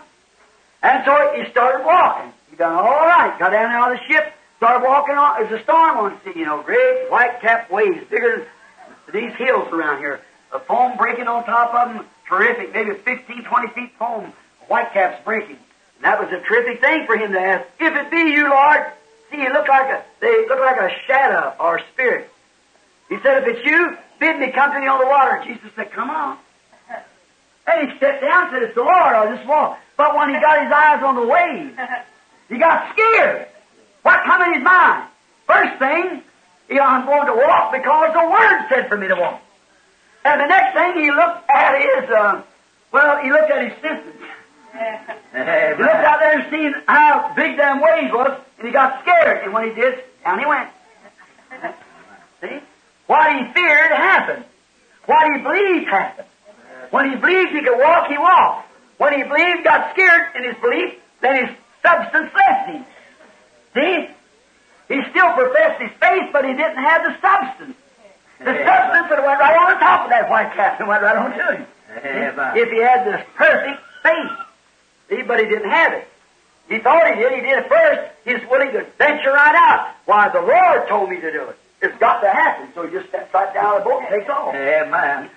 And so he started walking. He done all right. Got down out of the ship. Started walking on. There's a storm on the sea, you know. Great white-capped waves. Bigger than these hills around here, the foam breaking on top of them, terrific, maybe 15, 20 feet foam, white caps breaking. And that was a terrific thing for him to ask, if it be you, Lord. See, they looked like a shadow or a spirit. He said, if it's you, bid me come to me on the water. And Jesus said, come on. And he stepped down and said, it's the Lord, I'll just walk. But when he got his eyes on the waves, he got scared. What come in his mind? First thing, I'm going to walk because the Word said for me to walk. And the next thing he looked at is, he looked at his symptoms. He looked out there and seen how big them waves was, and he got scared. And when he did, down he went. See? What he feared happened. What he believed happened. When he believed he could walk, he walked. When he believed, got scared in his belief, then his substance left him. See? He still professed his faith, but he didn't have the substance. The substance that went right on the top of that white cap and went right on to him. If he had this perfect faith. See, but he didn't have it. He thought he did. He did it first. He's willing to venture right out. Why, the Lord told me to do it. It's got to happen. So he just steps right down the boat and takes off. Amen.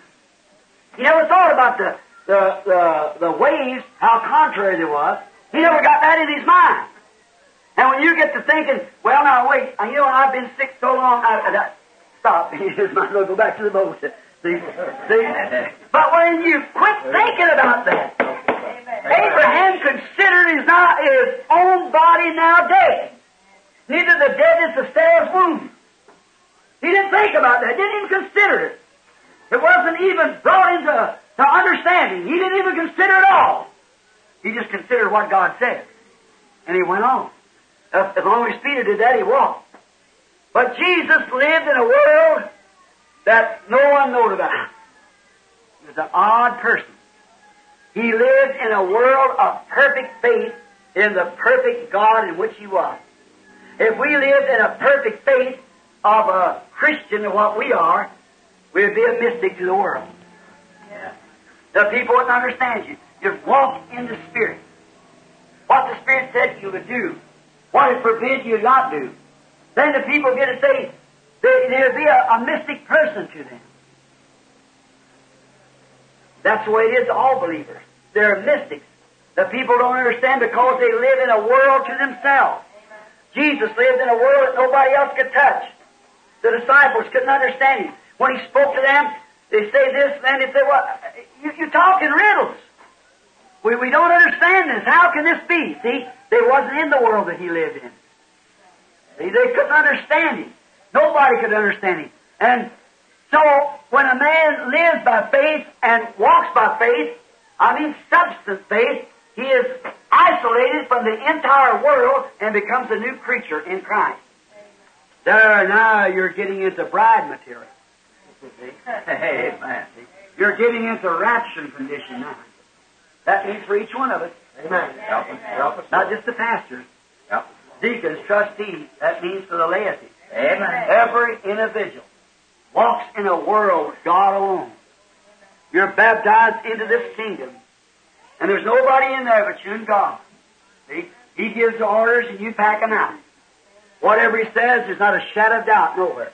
He never thought about the waves, how contrary they was. He never got that in his mind. And when you get to thinking, well, now, wait, you know, I've been sick so long, stop, you just might as well go back to the boat. See? But when you quit thinking about that, Abraham considered his own body now dead. Neither the dead is the Sarah's womb. He didn't think about that. He didn't even consider it. It wasn't even brought into understanding. He didn't even consider it all. He just considered what God said. And he went on. As long as Peter did that, he walked. But Jesus lived in a world that no one knows about. He was an odd person. He lived in a world of perfect faith in the perfect God in which he was. If we lived in a perfect faith of a Christian of what we are, we'd be a mystic to the world. Yeah. The people wouldn't understand you. You'd walk in the Spirit. What the Spirit said you would do. What it forbids you not do. Then the people get to say, there'll be a mystic person to them. That's the way it is to all believers. They're mystics. The people don't understand because they live in a world to themselves. Amen. Jesus lived in a world that nobody else could touch. The disciples couldn't understand him. When he spoke to them, they say this, and they say what? You talk in riddles. We don't understand this. How can this be? See, they wasn't in the world that he lived in. See, they couldn't understand him. Nobody could understand him. And so when a man lives by faith and walks by faith, I mean substance faith, he is isolated from the entire world and becomes a new creature in Christ. There, now you're getting into bride material. See? Amen. You're getting into rapture condition now. That means for each one of us. Amen. Help us. Not just the pastors. Help us. Deacons, trustees, that means for the laity. Amen. Every individual walks in a world with God alone. You're baptized into this kingdom. And there's nobody in there but you and God. See? He gives the orders and you pack them out. Whatever He says, there's not a shadow of doubt nowhere.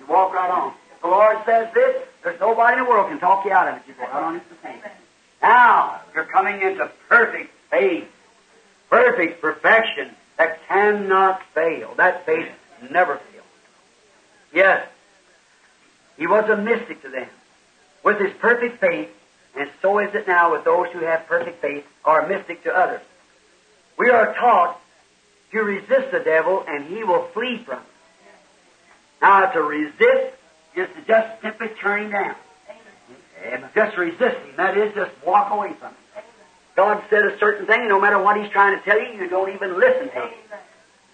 You walk right on. If the Lord says this, there's nobody in the world can talk you out of it. You go out on it the same. Now, you're coming into perfect faith. Perfect perfection that cannot fail. That faith never fails. Yes. He was a mystic to them. With his perfect faith, and so is it now with those who have perfect faith, are mystic to others. We are taught to resist the devil, and he will flee from us. Now, to resist is to just simply turn him down. Amen. Just resist him. That is, just walk away from him. God said a certain thing, no matter what He's trying to tell you, you don't even listen to Him.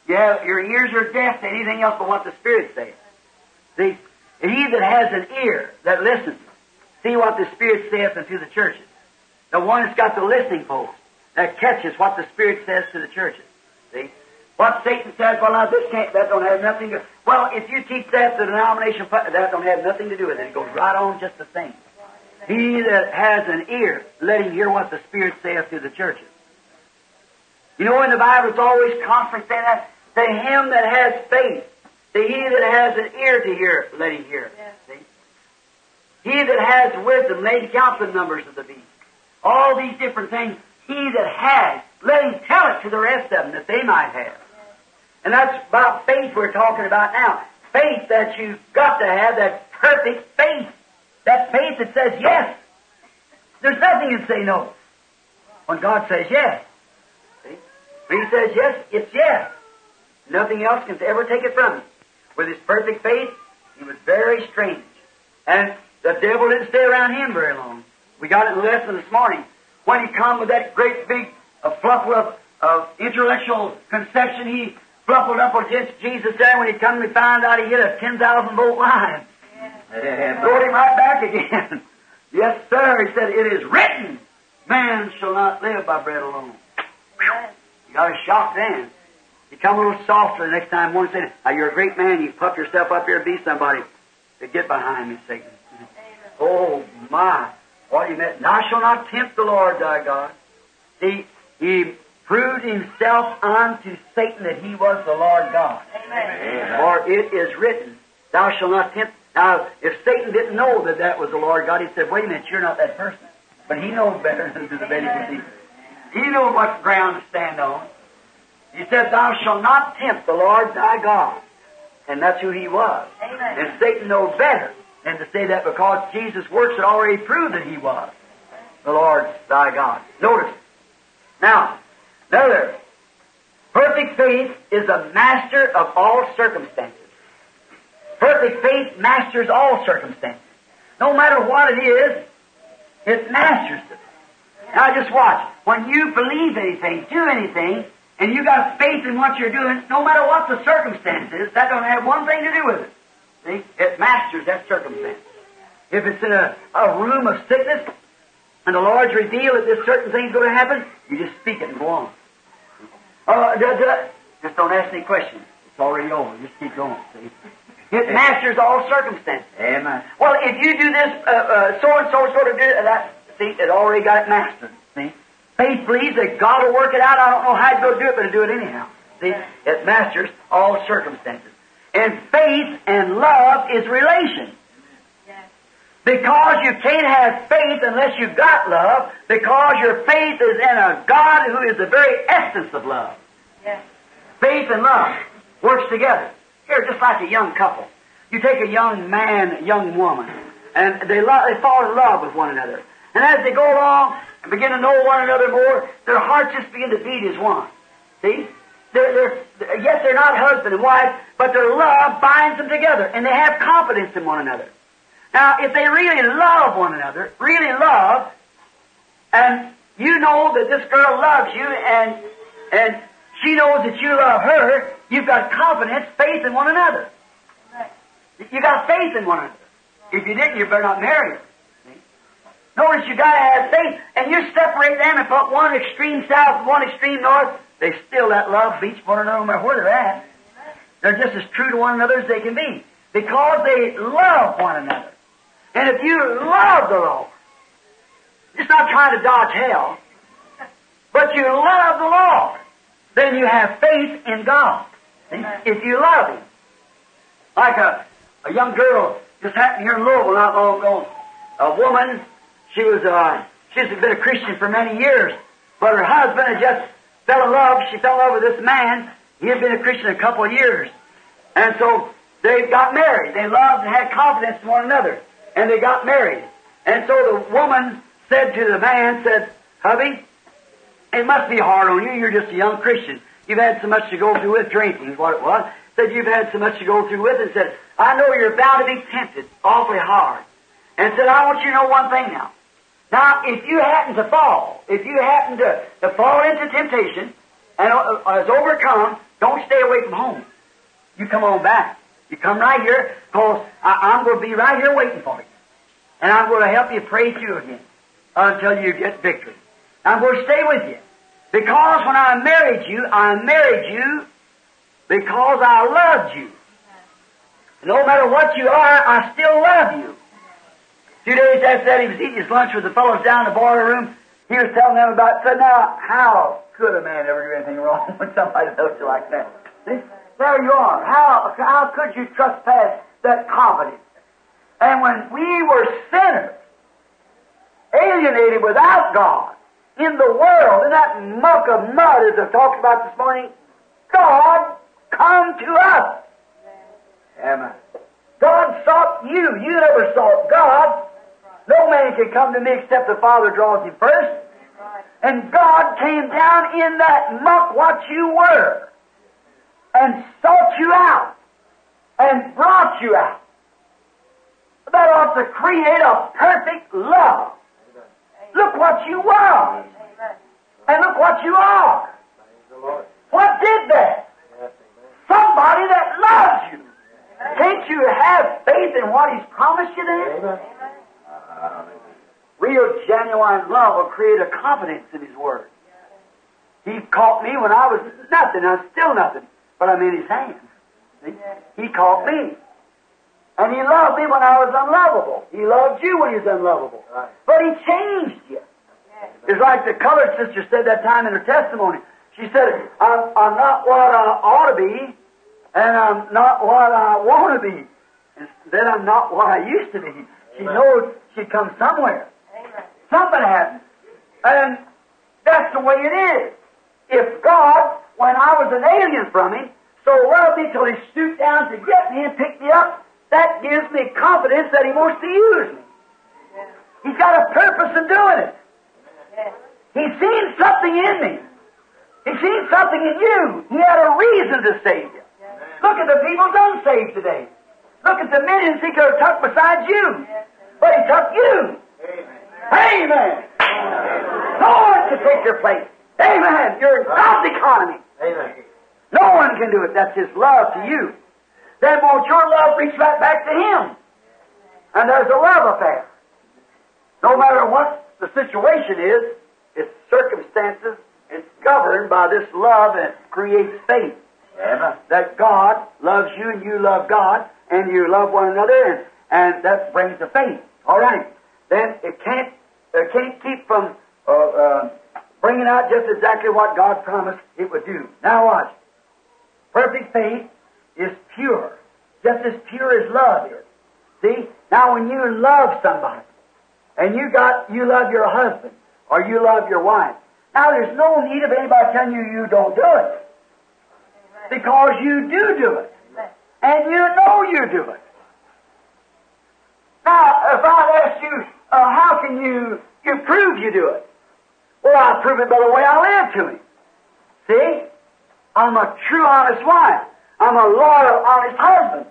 Yeah, your ears are deaf to anything else but what the Spirit says. See, he that has an ear that listens, see what the Spirit saith unto the churches. The one that's got the listening post that catches what the Spirit says to the churches. See? What Satan says, well, now this can't, that don't have nothing to do. Well, if you teach that to the denomination, that don't have nothing to do with it. It goes right on just the same. He that has an ear, let him hear what the Spirit saith to the churches. You know, in the Bible, it's always constantly saying that, to him that has faith, to he that has an ear to hear, let him hear. See? He that has wisdom, let him count the numbers of the beast. All these different things, he that has, let him tell it to the rest of them that they might have. And that's about faith we're talking about now. Faith that you've got to have, that perfect faith. That faith that says yes. There's nothing you can say no. When God says yes. See? When He says yes, it's yes. Nothing else can ever take it from Him. With His perfect faith, He was very strange. And the devil didn't stay around Him very long. We got it in the lesson this morning. When He come with that great big fluffle of intellectual conception, He fluffled up against Jesus there. When He come, we found out He hit a 10,000-volt line. And brought Him right back again. Yes, sir. He said, it is written, man shall not live by bread alone. Yes. You got a shock then. You come a little softer the next time. One said, now, you're a great man. You puff yourself up here and be somebody. To get behind me, Satan. Amen. Oh, my. What do you mean? Thou shalt not tempt the Lord thy God. See, He proved Himself unto Satan that He was the Lord God. Amen. For it is written, thou shalt not tempt. Now, if Satan didn't know that that was the Lord God, he said, wait a minute, you're not that person. But he knows better than the baby can see. He knows what ground to stand on. He said, thou shalt not tempt the Lord thy God. And that's who He was. Amen. And Satan knows better than to say that because Jesus' works had already proved that He was the Lord thy God. Notice. Now, another. Perfect faith is a master of all circumstances. Perfect faith masters all circumstances. No matter what it is, it masters it. Now just watch. When you believe anything, do anything, and you got faith in what you're doing, no matter what the circumstance is, that don't have one thing to do with it. See? It masters that circumstance. If it's in a room of sickness, and the Lord's revealed that this certain thing's going to happen, you just speak it and go on. Just don't ask any questions. It's already over. Just keep going. See? It masters all circumstances. Amen. Well, if you do this, so-and-so sort of do that, see, it already got it mastered. See? Faith believes that God will work it out. I don't know how to go do it, but to do it anyhow. See? It masters all circumstances. And faith and love is relation. Because you can't have faith unless you've got love, because your faith is in a God who is the very essence of love. Yes. Faith and love works together. They're just like a young couple. You take a young man, young woman, and they fall in love with one another. And as they go along and begin to know one another more, their hearts just begin to beat as one. See? Yes, they're not husband and wife, but their love binds them together, and they have confidence in one another. Now, if they really love one another, really love, and you know that this girl loves you, and she knows that you love her, you've got confidence, faith in one another. You got faith in one another. If you didn't, you better not marry her. Notice you got to have faith, and you separate them and put one extreme south and one extreme north. They still, that love beats one another no matter where they're at. They're just as true to one another as they can be, because they love one another. And if you love the Lord, just not trying to dodge hell, but you love the Lord, then you have faith in God. If you love Him. Like a young girl just happened here in Louisville not long ago. A woman, she's been a Christian for many years, but her husband had just fell in love. She fell in love with this man. He had been a Christian a couple of years. And so they got married. They loved and had confidence in one another. And they got married. And so the woman said to the man, said, "Hubby, it must be hard on you. You're just a young Christian. You've had so much to go through with drinking," is what it was. Said, "You've had so much to go through with." And said, "I know you're bound to be tempted awfully hard." And said, "I want you to know one thing now. Now, if you happen to fall, if you happen to fall into temptation and is overcome, don't stay away from home. You come on back. You come right here, because I'm going to be right here waiting for you. And I'm going to help you pray through again until you get victory. I'm going to stay with you. Because when I married you because I loved you. No matter what you are, I still love you." 2 days after that, he was eating his lunch with the fellows down in the boiler room. He was telling them about, so now, how could a man ever do anything wrong when somebody loves you like that? See? There you are. How could you trespass that confidence? And when we were sinners, alienated without God, in the world, in that muck of mud, as I talked about this morning, God come to us. Amen. God sought you. You never sought God. No man can come to me except the Father draws him first. And God came down in that muck what you were and sought you out and brought you out. That ought to create a perfect love. Look what you were. And look what you are. What did that? Somebody that loves you. Can't you have faith in what He's promised you then? Real, genuine love will create a confidence in His Word. He caught me when I was nothing. I'm still nothing, but I'm in His hands. See? He caught me. And He loved me when I was unlovable. He loved you when you was unlovable. But He changed you. It's like the colored sister said that time in her testimony. She said, I'm not what I ought to be, and I'm not what I want to be. And then I'm not what I used to be. She knows she comes somewhere. Something happened. And that's the way it is. If God, when I was an alien from Him, so loved me till He stooped down to get me and pick me up, that gives me confidence that He wants to use me. He's got a purpose in doing it. He's seen something in me. He's seen something in you. He had a reason to save you. Look at the people unsaved today. Look at the millions He could have tucked beside you. But He tucked you. Amen. Amen. Amen. No one can take your place. Amen. You're in God's economy. Amen. No one can do it. That's His love to you. Then won't your love reach right back to Him? And there's a love affair. No matter what the situation is, its circumstances, it's governed by this love that creates faith. Amen. That God loves you and you love God and you love one another, and that brings the faith. All right. Then it can't keep from bringing out just exactly what God promised it would do. Now watch. Perfect faith is pure, just as pure as love is. See? Now when you love somebody and you love your husband or you love your wife, now there's no need of anybody telling you don't do it. Because you do it. And you know you do it. Now, if I ask you, how can you You prove you do it. Well, I prove it by the way I live to him. See? I'm a true, honest wife. I'm a loyal, honest husband.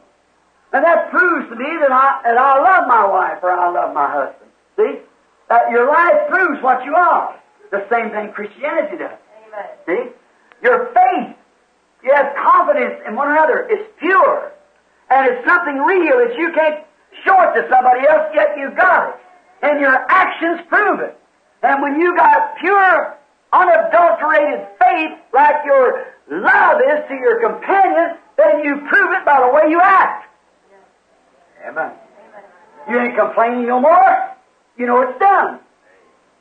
And that proves to me that I love my wife or I love my husband. See? Your life proves what you are. The same thing Christianity does. Amen. See? Your faith, you have confidence in one another. It's pure. And it's something real that you can't show it to somebody else, yet you got it. And your actions prove it. And when you got pure, unadulterated faith, like your love is to your companion, then you prove it by the way you act. Amen. You ain't complaining no more. You know it's done.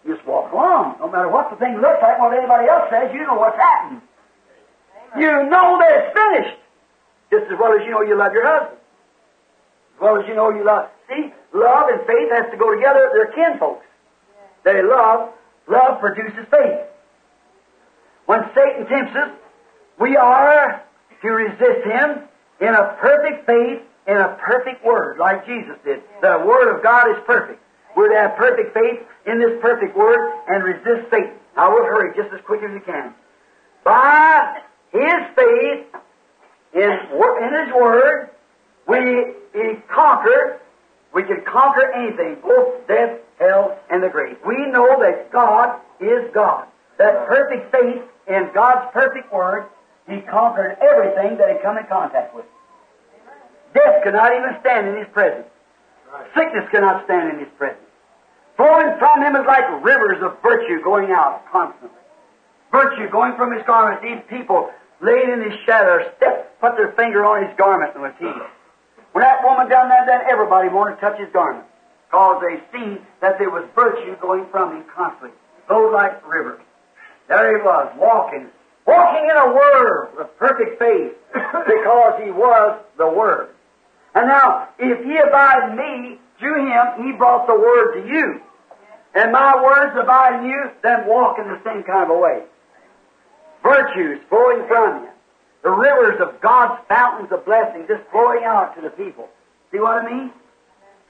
You just walk along. No matter what the thing looks like, what anybody else says, you know what's happening. Amen. You know that it's finished. Just as well as you know you love your husband. As well as you know you love. See, love and faith has to go together. They're kinfolks. They love. Love produces faith. When Satan tempts us, we are to resist him in a perfect faith, in a perfect word, like Jesus did. The Word of God is perfect. We're to have perfect faith in this perfect Word and resist Satan. I will hurry just as quick as we can. By his faith in his Word, we conquer. We can conquer anything, both death, hell, and the grave. We know that God is God. That perfect faith in God's perfect Word, he conquered everything that he come in contact with. Death could not even stand in his presence. Sickness cannot stand in his presence. Flowing from him is like rivers of virtue going out constantly. Virtue going from his garment. These people laid in his shadow, put their finger on his garment and was healed. When that woman done that, then everybody wanted to touch his garment, because they seen that there was virtue going from him constantly. Flowed like rivers. There he was, walking in a word with perfect faith, because he was the Word. And now, if ye abide in me, through him he brought the Word to you. And my words abide in you, then walk in the same kind of a way. Virtues flowing from you. The rivers of God's fountains of blessing just flowing out to the people. See what I mean?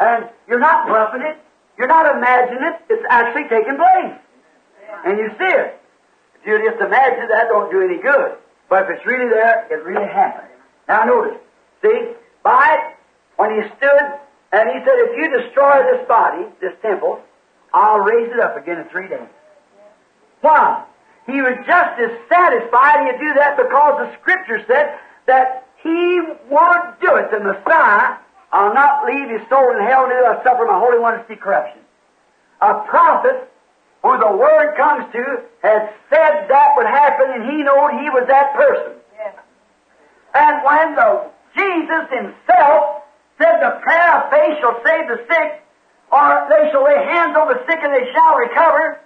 And you're not bluffing it. You're not imagining it. It's actually taking place. And you see it. If you just imagine that, don't do any good. But if it's really there, it really happened. Now notice. See? By it, when he stood, and he said, if you destroy this body, this temple, I'll raise it up again in 3 days. Why? He was just as satisfied he'd do that because the Scripture said that he won't do it. The Messiah, I'll not leave his soul in hell until I suffer my Holy One to see corruption. A prophet who the Word comes to had said that would happen, and he knew he was that person. Yeah. And when the Jesus himself said the prayer of faith shall save the sick, or they shall lay hands on the sick and they shall recover,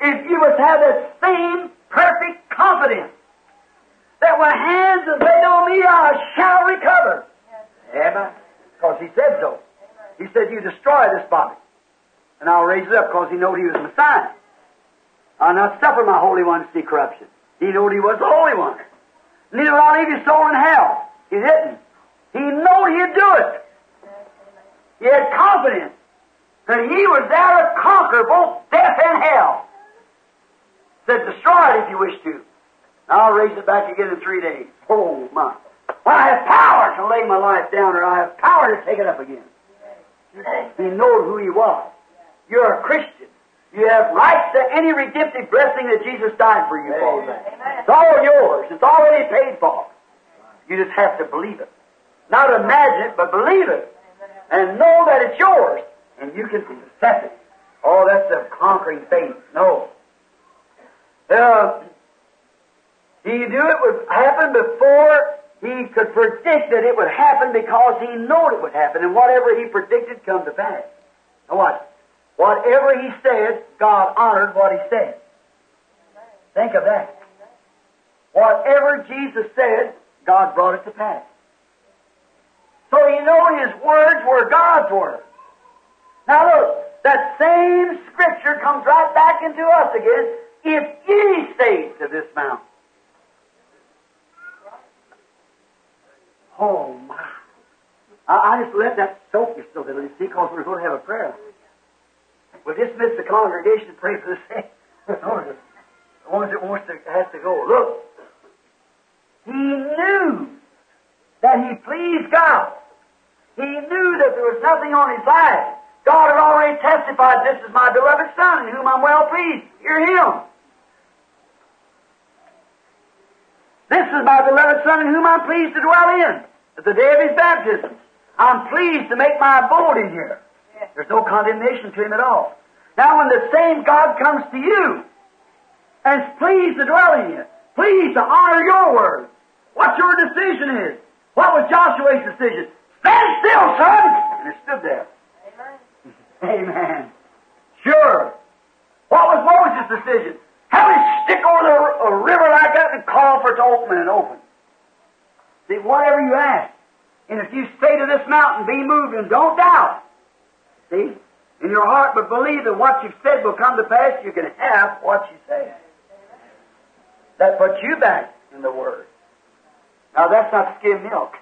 if you must have that same perfect confidence that when hands are laid on me, I shall recover. Amen. Because he said so. He said, you destroy this body, and I'll raise it up, because he knew he was the Messiah. I'll not suffer my Holy One to see corruption. He knew he was the Holy One. Neither will I leave his soul in hell. He didn't. He knew he'd do it. He had confidence that he was there to conquer both death and hell. Said, destroy it if you wish to. And I'll raise it back again in 3 days. Oh, my. Well, I have power to lay my life down, or I have power to take it up again. He knows who he was. You're a Christian. You have rights to any redemptive blessing that Jesus died for you. It's all yours. It's already paid for. You just have to believe it. Not imagine it, but believe it. And know that it's yours. And you can possess it. Oh, that's the conquering faith. No. He knew it would happen before he could predict that it would happen, because he knew it would happen. And whatever he predicted come to pass. Now watch. Whatever he said, God honored what he said. Think of that. Whatever Jesus said, God brought it to pass. So you know his words were God's words. Now look, that same Scripture comes right back into us again. If ye say to this mountain. Oh my. I just let that soak yourself a little, because we're going to have a prayer. We'll dismiss the congregation and pray for the sick. The ones that has to go. Look, he knew that he pleased God. He knew that there was nothing on his life. God had already testified, "This is my beloved Son, in whom I'm well pleased. Hear him. This is my beloved Son, in whom I'm pleased to dwell in." At the day of his baptism, I'm pleased to make my abode in here. There's no condemnation to him at all. Now when the same God comes to you and is pleased to dwell in you, pleased to honor your word, what your decision is. What was Joshua's decision? Stand still, son! And it stood there. Amen. Amen. Sure. What was Moses' decision? Have him stick over a river like that and call for it to open and open. See, whatever you ask, and if you say to this mountain, be moved, and don't doubt, see, in your heart, but believe that what you've said will come to pass, you can have what you say. That puts you back in the Word. Now, that's not skim milk.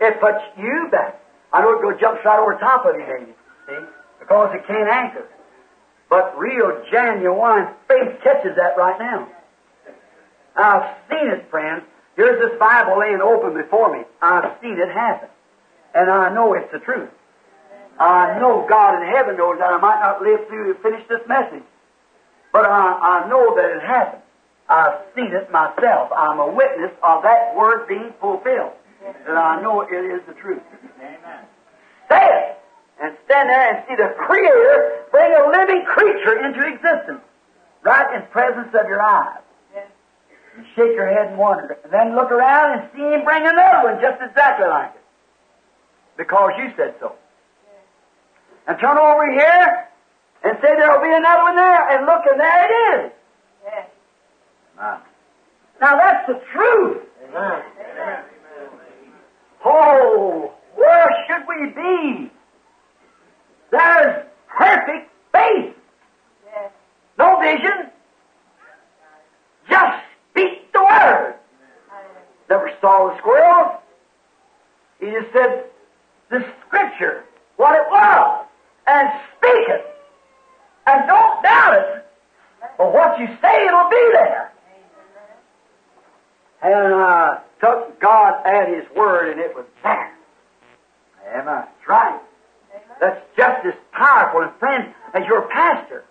It puts you back. I know it goes jumps right over top of you, see, because it can't anchor. But real, genuine faith catches that right now. I've seen it, friends. Here's this Bible laying open before me. I've seen it happen. And I know it's the truth. I know God in heaven knows that I might not live through to finish this message. But I know that it happened. I've seen it myself. I'm a witness of that word being fulfilled. And I know it is the truth. Amen. Say it! And stand there and see the Creator bring a living creature into existence. Right in presence of your eyes. And shake your head and wonder. And then look around and see him bring another one just exactly like it. Because you said so. And turn over here and say there will be another one there. And look, and there it is. Yes. Now that's the truth. Amen. Amen. Oh, where should we be? There's perfect faith. Yes. No vision. Just speak the word. Amen. Never saw the squirrel. He just said the Scripture, what it was, and speak it. And don't doubt it. But what you say, it'll be there. And I took God at His word, and it was there. Am I right? That's just as powerful, and friend, as your pastor.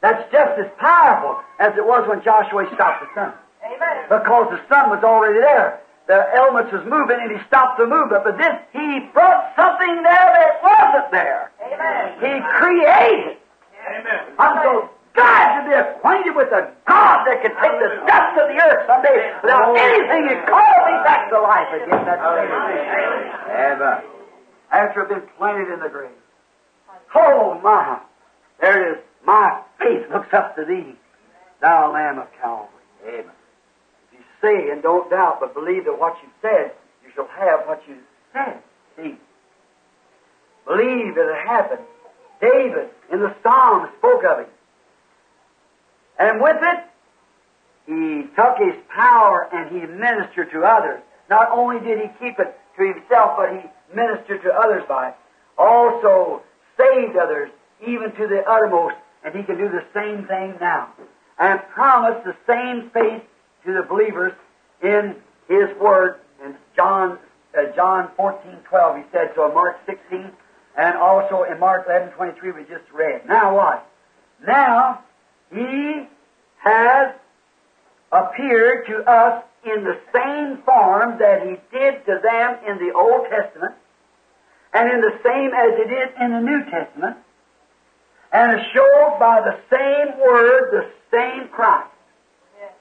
That's just as powerful as it was when Joshua stopped the sun. Amen. Because the sun was already there. The elements was moving, and he stopped the movement. But this, he brought something there that wasn't there. Amen. He created. Amen. I'm so glad to be acquainted with a God that could take the dust of the earth someday without anything and call me back to life again. That's Amen. After I've been planted in the grave. Oh, my. There it is. My faith looks up to thee, thou Lamb of Calvary. Amen. If you say and don't doubt, but believe that what you said, you shall have what you said. See? Believe that it happened. David, in the Psalms, spoke of it. And with it, he took his power and he ministered to others. Not only did he keep it to himself, but he ministered to others by it. Also saved others, even to the uttermost. And he can do the same thing now. And promise the same faith to the believers in his word. In John 14:12, he said so. In Mark 16, and also in Mark 11:23, we just read. Now what? Now he has appeared to us in the same form that he did to them in the Old Testament, and in the same as he did in the New Testament, and showed by the same word, the same Christ. Yes.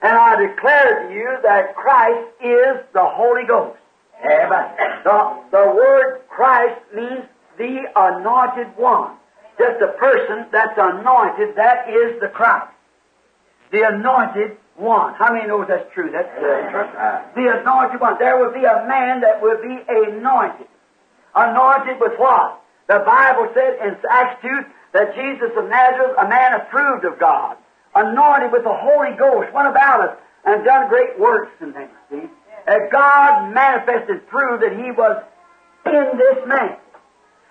And I declare to you that Christ is the Holy Ghost. Amen. The word Christ means the anointed one. Amen. Just a person that's anointed, that is the Christ. The anointed one. How many knows that's true? That's true. The anointed one. There would be a man that would be anointed. Anointed with what? The Bible said in Acts 2 that Jesus of Nazareth, a man approved of God, anointed with the Holy Ghost, went about us and done great works and things. See? Yes. God manifested through that He was in this man.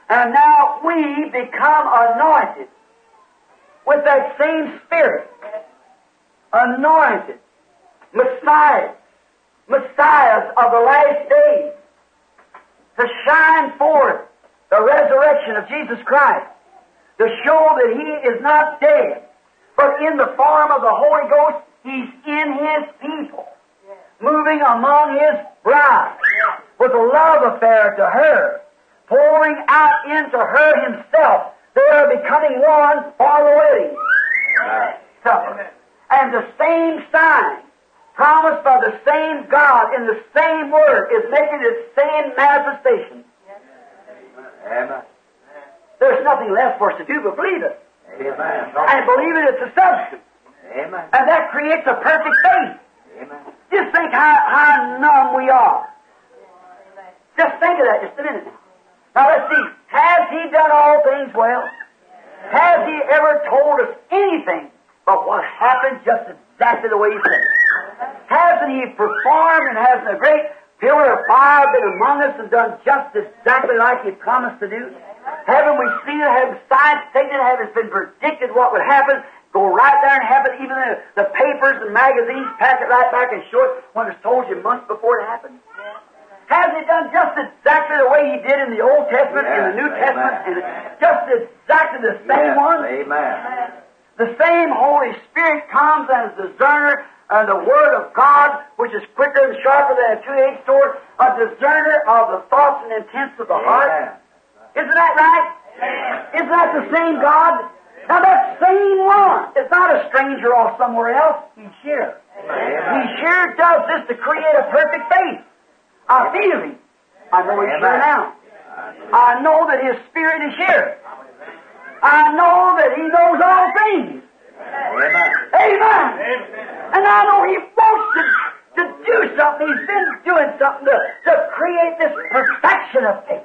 And now we become anointed with that same Spirit. Anointed. Messiahs of the last days, to shine forth the resurrection of Jesus Christ, to show that He is not dead, but in the form of the Holy Ghost, He's in His people, moving among His bride, with a love affair to her, pouring out into her Himself. They are becoming one for the wedding supper. And the same sign, promised by the same God in the same Word, is making its same manifestation. Amen. There's nothing left for us to do but believe it. Amen. And believing it's a substance. Amen. And that creates a perfect faith. Amen. Just think how numb we are. Just think of that just a minute. Now let's see. Has He done all things well? Has He ever told us anything but what happened just exactly the way He said it? Hasn't He performed, and hasn't a great pillar of fire been among us and done just exactly like He promised to do? Haven't we seen it? Haven't science taken it? Haven't it been predicted what would happen? Go right there and happen. Even the papers and magazines pack it right back and show it when it's told you months before it happened. Hasn't He done just exactly the way He did in the Old Testament, in the New Testament, and just exactly the same one? Amen. The same Holy Spirit comes as a discerner of the Word of God, which is quicker and sharper than a two-edged sword, a discerner of the thoughts and intents of the heart. Isn't that right? Isn't that the same God? Now that same one is not a stranger or somewhere else. He sure. He sure does this to create a perfect faith. I feel Him. I know He's here now. I know that His Spirit is here. I know that He knows all things. Amen. Amen. And I know He wants to do something. He's been doing something to create this perfection of faith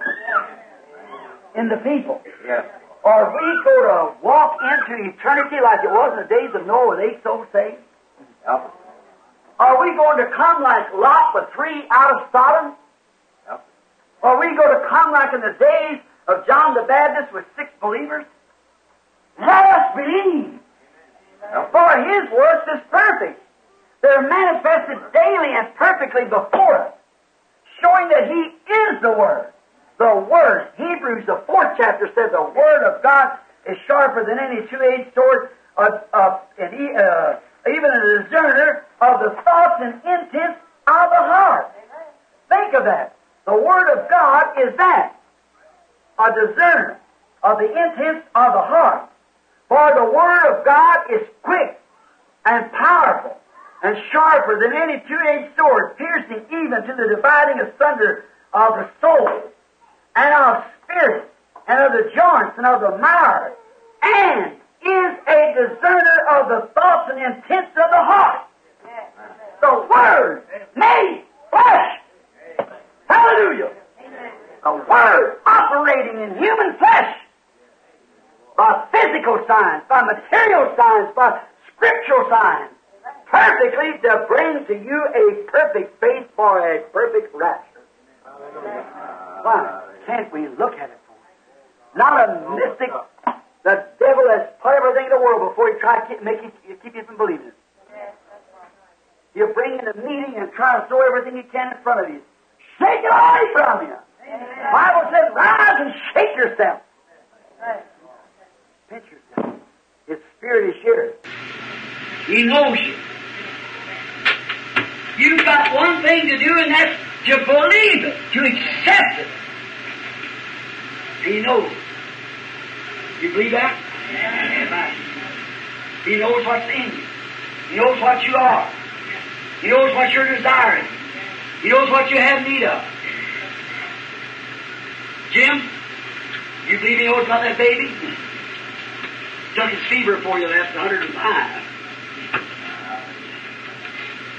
in the people. Yes. Are we going to walk into eternity like it was in the days of Noah with 8 souls saved? Yep. Are we going to come like Lot with 3 out of Sodom? Yep. Are we going to come like in the days of John the Baptist with 6 believers? Let us believe. Yep. For His works is perfect. They're manifested daily and perfectly before us, showing that He is the Word. The Word, Hebrews, the 4th chapter, says the Word of God is sharper than any two-edged sword, even a discerner of the thoughts and intents of the heart. Think of that. The Word of God is that, a discerner of the intents of the heart. For the Word of God is quick and powerful and sharper than any two-edged sword, piercing even to the dividing asunder of the soul and of spirit and of the joints and of the marrow, and is a discerner of the thoughts and intents of the heart. The Word made flesh. Hallelujah. The Word operating in human flesh, by physical signs, by material signs, by scriptural signs, perfectly to bring to you a perfect faith for a perfect rapture. Why can't we look at it for us? Not a mystic. The devil has put everything in the world before he tries to keep you from believing it. You bring in a meeting and try to throw everything you can in front of you. Shake it away from you. The Bible says, rise and shake yourself. Pinch yourself. His Spirit is here. He knows you. You've got one thing to do, and that's to believe it, to accept it. He knows it. You believe that? Amen. He knows what's in you. He knows what you are. He knows what you're desiring. He knows what you have need of. Jim, you believe He knows about that baby? Took his fever for you last 105.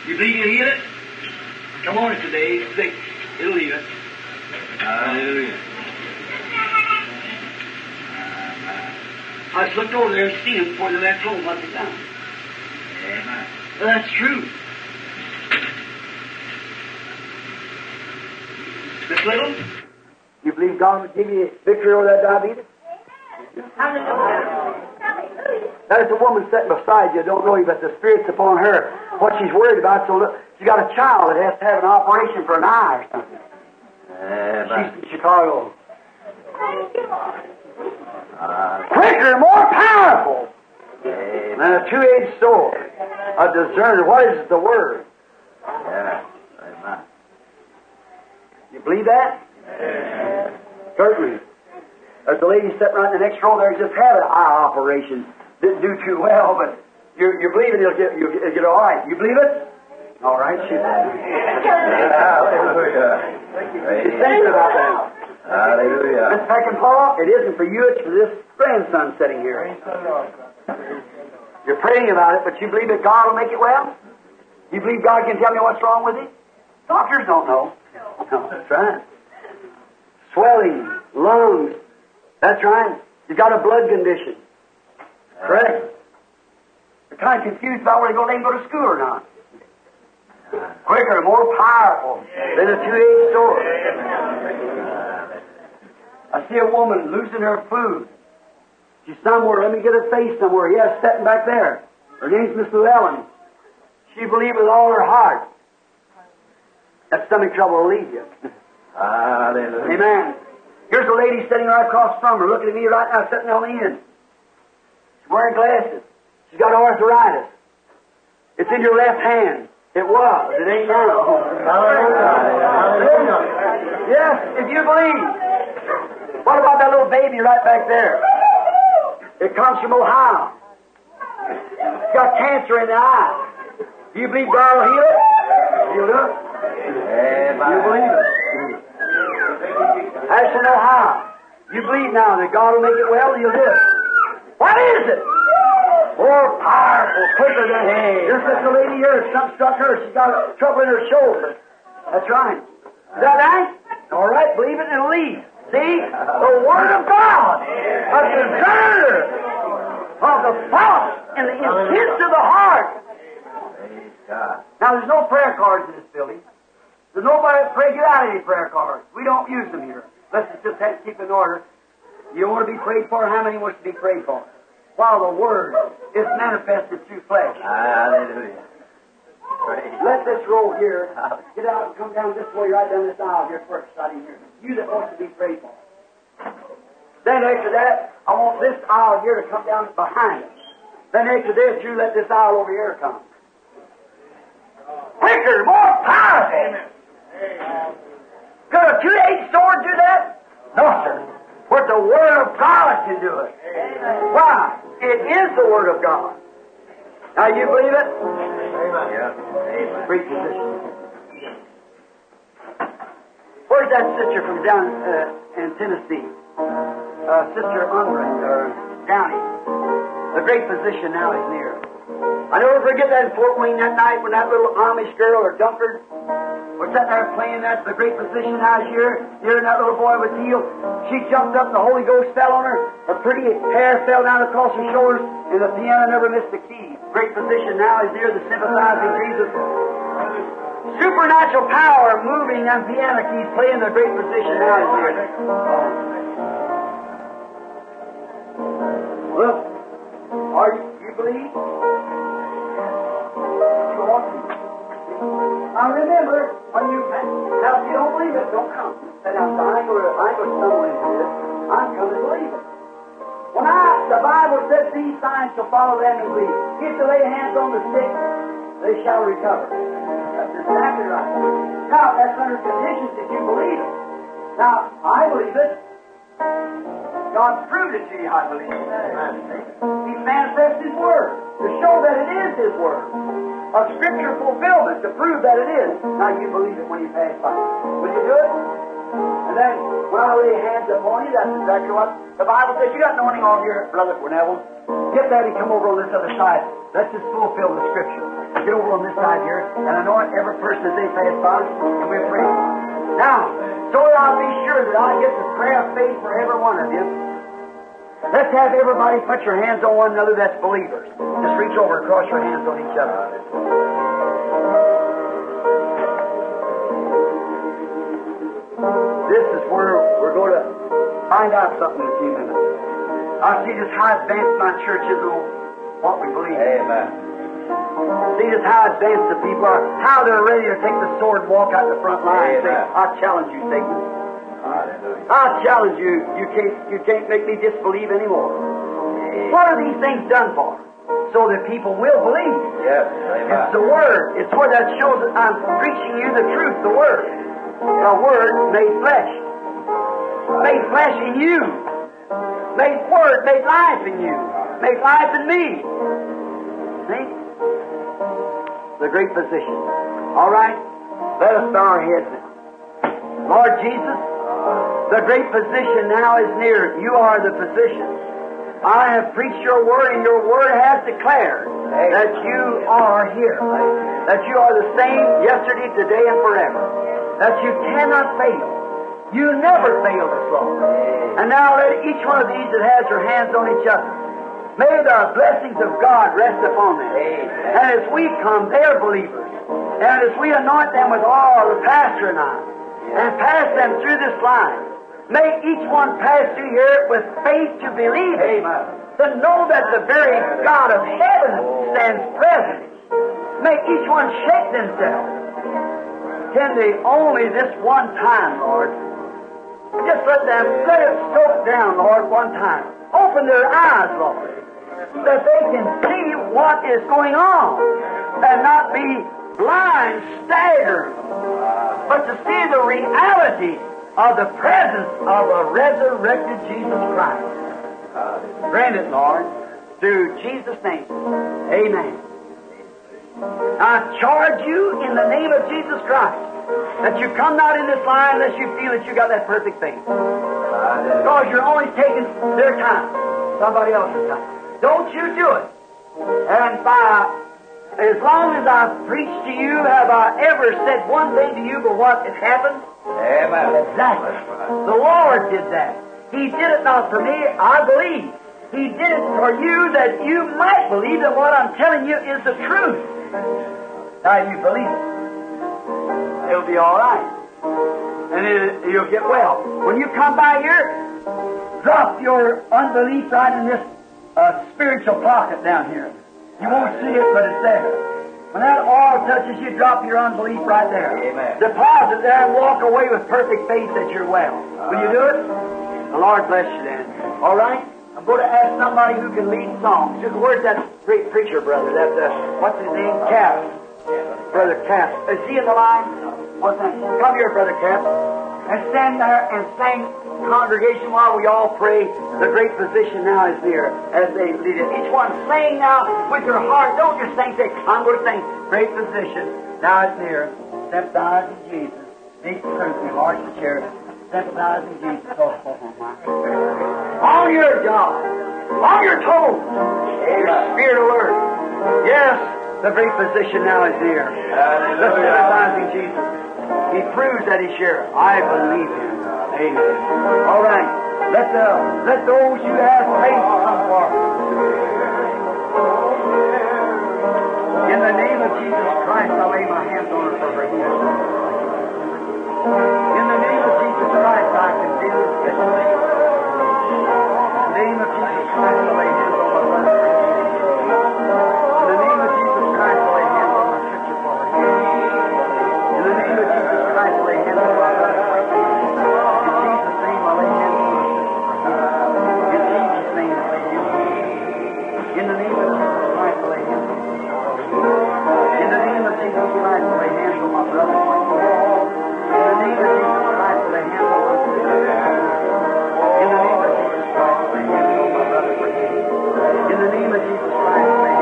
You believe He'll heal it? Come on today, sick. He'll heal it. Hallelujah. I slipped over there and seen him before they left home up and down. Well, that's true. Miss Little, you you believe God will give you victory over that diabetes? Now, there's a woman sitting beside you, don't know you, but the Spirit's upon her. What she's worried about, so look, she's got a child that has to have an operation for an eye or something. She's in Chicago. Quicker, more powerful than a two-edged sword. A discerner. What is the Word? Yeah. Amen. You believe that? Yeah. Certainly. There's a lady sitting right in the next row there who just had an eye operation. Didn't do too well, but you believe it, you'll get all right. You believe it? All right. She's She's thinking about that. Hallelujah. Miss Peckinpah, it isn't for you, it's for this grandson sitting here. You're praying about it, but you believe that God will make it well? You believe God can tell me what's wrong with it? Doctors don't know. No, that's right. Swelling, lungs. That's right. You've got a blood condition. Correct? You're kind of confused about whether you're going to even go to school or not. Quicker, more powerful than a two-edged sword. I see a woman losing her food. She's somewhere. Let me get her face somewhere. Yes, sitting back there. Her name's Miss Llewellyn. She believed with all her heart. That stomach trouble will leave you. Hallelujah. Amen. Here's a lady sitting right across from her, looking at me right now, sitting on the end. She's wearing glasses. She's got arthritis. It's in your left hand. It was. It ain't now. Hallelujah. Yes, if you believe. What about that little baby right back there? It comes from Ohio. It's got cancer in the eye. Do you believe God will heal it? Heal it? You believe it? That's in Ohio. You believe now that God will make it well, you'll live. What is it? More powerful, quicker than here's this lady here. Something struck her. She's got trouble in her shoulder. That's right. Is that right? All right, believe it and leave. See? The Word of God, a discerner of the thoughts and the intents of the heart. Now, there's no prayer cards in this building. There's nobody that prayed you out any prayer cards. We don't use them here. Let's just keep in order. You want to be prayed for? How many wants to be prayed for? While the Word is manifested through flesh. Hallelujah. Praise. Let this roll here. Get out and come down this way, right down this aisle here first, right in here. You that wants to be prayed for. Then after that, I want this aisle here to come down behind us. Then after this, you let this aisle over here come. Quicker, more powerful. Could a two-edged sword do that? No, sir. But the Word of God can do it. Amen. Why? It is the Word of God. Now, you believe it? Amen. Yeah. Preach this. Where's that sister from down in Tennessee? Sister Downey. The great physician now is near. I never forget that in Fort Wayne that night when that little Amish girl or Dunkard was sitting there playing that the great physician house here, and that little boy was healed. She jumped up and the Holy Ghost fell on her. Her pretty hair fell down across her shoulders, and the piano never missed a key. Great physician now is near, the sympathizing Jesus. Supernatural power moving them piano keys playing the great physician now is near. Look, are you believe? Now remember, when you now if you don't believe it, don't come. Say, now, I ain't going to stumble into this. I'm going to believe it. When the Bible says these signs shall follow them who believe. If they lay hands on the sick, they shall recover. That's exactly right. Now, that's under conditions that you believe it. Now, I believe it. God proved it to you, I believe it. He manifests His Word to show that it is His Word. A scripture fulfillment to prove that it is. Now you believe it when you pass by. Will you do it? And then, when I lay hands upon you, that's exactly what the Bible says. You got anointing on here, Brother Neville. Get that and come over on this other side. Let's just fulfill the scripture. Get over on this side here and anoint every person as they pass by, and we're free. Now, so that I'll be sure that I get the prayer of faith for every one of you. Let's have everybody put your hands on one another that's believers. Just reach over and cross your hands on each other. This is where we're going to find out something in a few minutes. I see just how advanced my church is on what we believe in. Amen. See just how advanced the people are, how they're ready to take the sword and walk out the front line. Amen. And say, I challenge you, Satan. Hallelujah. I challenge you. You can't make me disbelieve anymore. Amen. What are these things done for? So that people will believe. Yes, amen. It's the Word. It's where that shows that I'm preaching you the truth, the Word. The Word made flesh. Made flesh in you. Made Word, made life in you. Made life in me. See? The great physician. All right? Let us bow our heads now. Lord Jesus, the great physician now is near. You are the physician. I have preached your word, and your word has declared that you are here, that you are the same yesterday, today, and forever, that you cannot fail. You never fail us, Lord. And now let each one of these that has their hands on each other, may the blessings of God rest upon them. And as we come, they are believers. And as we anoint them with oil, the pastor and I, and pass them through this line, may each one pass through here with faith to believe Him, to know that the very God of heaven stands present. May each one shake themselves. Can they only this one time, Lord? Just let it soak down, Lord, one time. Open their eyes, Lord, that they can see what is going on and not be blind, staggered, but to see the reality of the presence of a resurrected Jesus Christ. Grant it, Lord, through Jesus' name. Amen. I charge you in the name of Jesus Christ that you come not in this line unless you feel that you got that perfect thing. Because you're only taking their time, somebody else's time. Don't you do it. And by as long as I've preached to you, have I ever said one thing to you but what has happened? Amen. Exactly. The Lord did that. He did it not for me, I believe. He did it for you that you might believe that what I'm telling you is the truth. Now you believe it. It'll be all right. And you'll get well. When you come by here, drop your unbelief right in this spiritual pocket down here. You won't see it, but it's there. When that oil touches you, drop your unbelief right there. Amen. Deposit there and walk away with perfect faith that you're well. Will you do it? The Lord bless you then. All right? I'm going to ask somebody who can lead songs. Where's that great preacher, brother? That what's his name? Cap. Brother Cap. Is he in the line? What's that? Come here, Brother Cap. And stand there and sing congregation while we all pray. The great physician now is near as they lead it. Each one sing now with your heart. Don't just sing, say, I'm going to sing. Great physician now is near. Sympathizing Jesus. Speak truth in heart and chair. Sympathizing Jesus. Oh my God. On your job. On your toes. Your spirit alert. Yes, the great physician now is near. The sympathizing Jesus. He proves that he's here. I believe him. Amen. All right. Let those who have faith come forward. In the name of Jesus Christ, I lay my hands on her for her healing. In the name of Jesus Christ, I condemn this victory. In the name of Jesus Christ, I lay hands on her for her healing. In the name of Jesus Christ, I lay hands on her scripture for her healing. In the name of Jesus Christ, I lay hands on her for her healing. In Jesus' name, heal my sister. In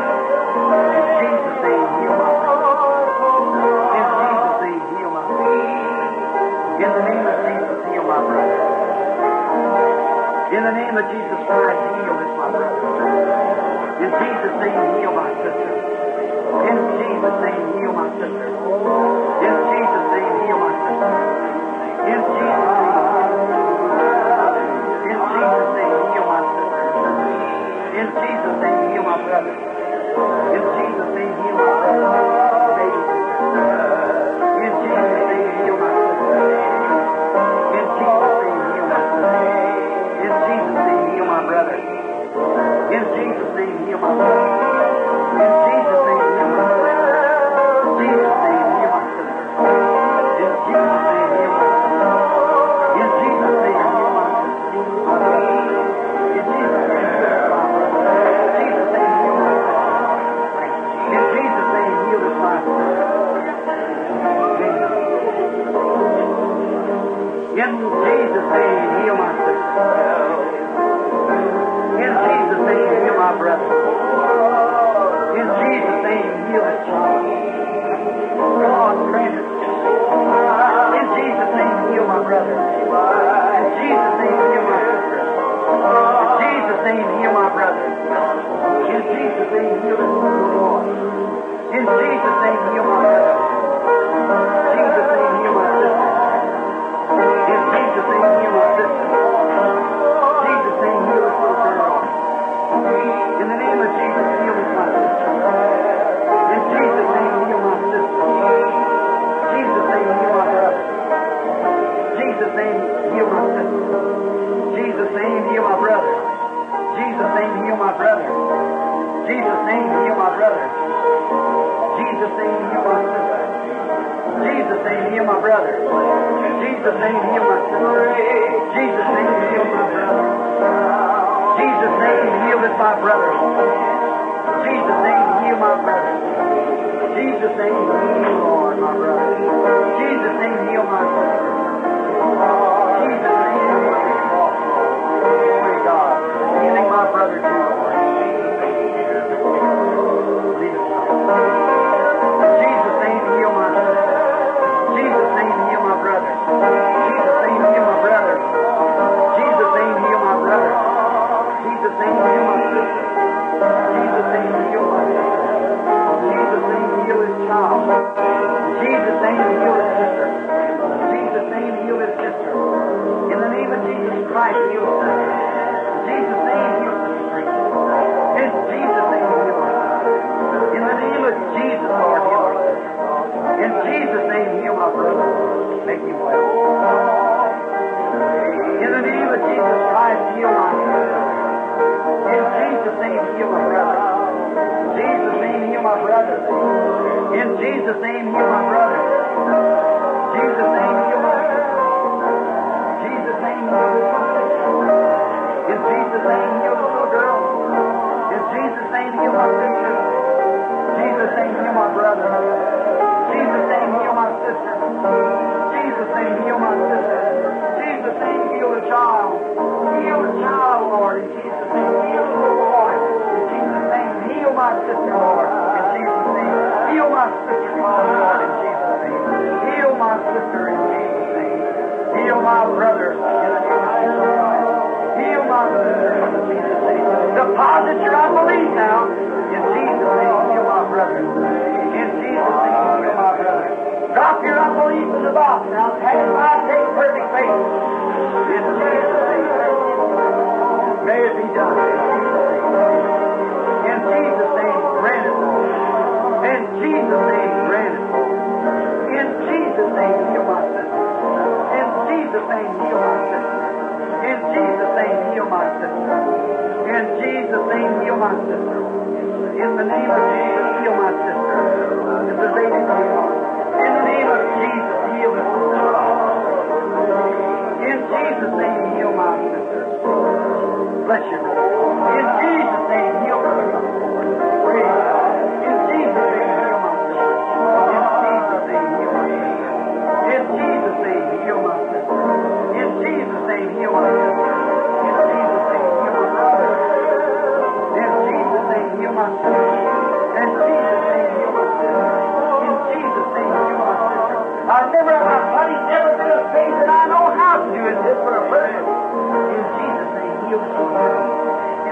Jesus' name, heal my brother. In Jesus' name, heal my sister. In Jesus' Jesus' name, heal my sister. In Jesus' name, heal my sister. In Jesus' name. In Jesus' name, heal my sister. In Jesus' name, heal my brother. In Jesus' name, heal my brother. In Jesus' name, heal us.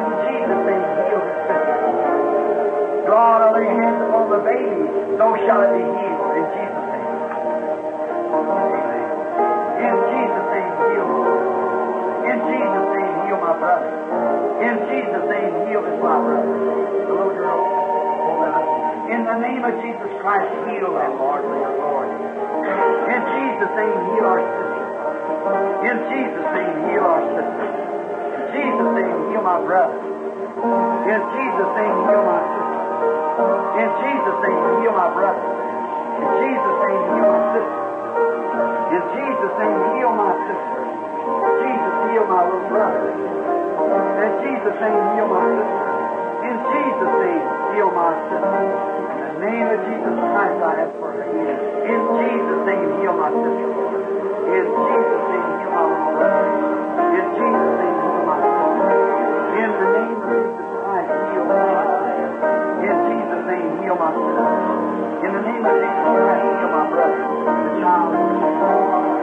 In Jesus' name, the baby, so shall it be healed in Jesus' name. In Jesus' name, heal. In Jesus' name, heal my brother. In Jesus' name, heal this my brother. The little girl, in the name of Jesus Christ, heal that Lord, our Lord. In Jesus' name, heal our sister. In Jesus' name, heal our sister. In Jesus' name, heal my brother. In Jesus' name, heal my sister. In Jesus' name, heal my brother. In Jesus' name, heal my sister. In Jesus' name, heal my sister. Jesus, heal my little brother. In Jesus' name, heal my sister. In Jesus' name, heal my sister. In the name of Jesus Christ, I ask for her. In Jesus' name, heal my sister. In Jesus' name, heal my little brother. In Jesus' name, heal my sister. In the name of Jesus Christ, heal my sister. In Jesus' name, heal my sister. In the name of Jesus Christ, heal my brother. The child.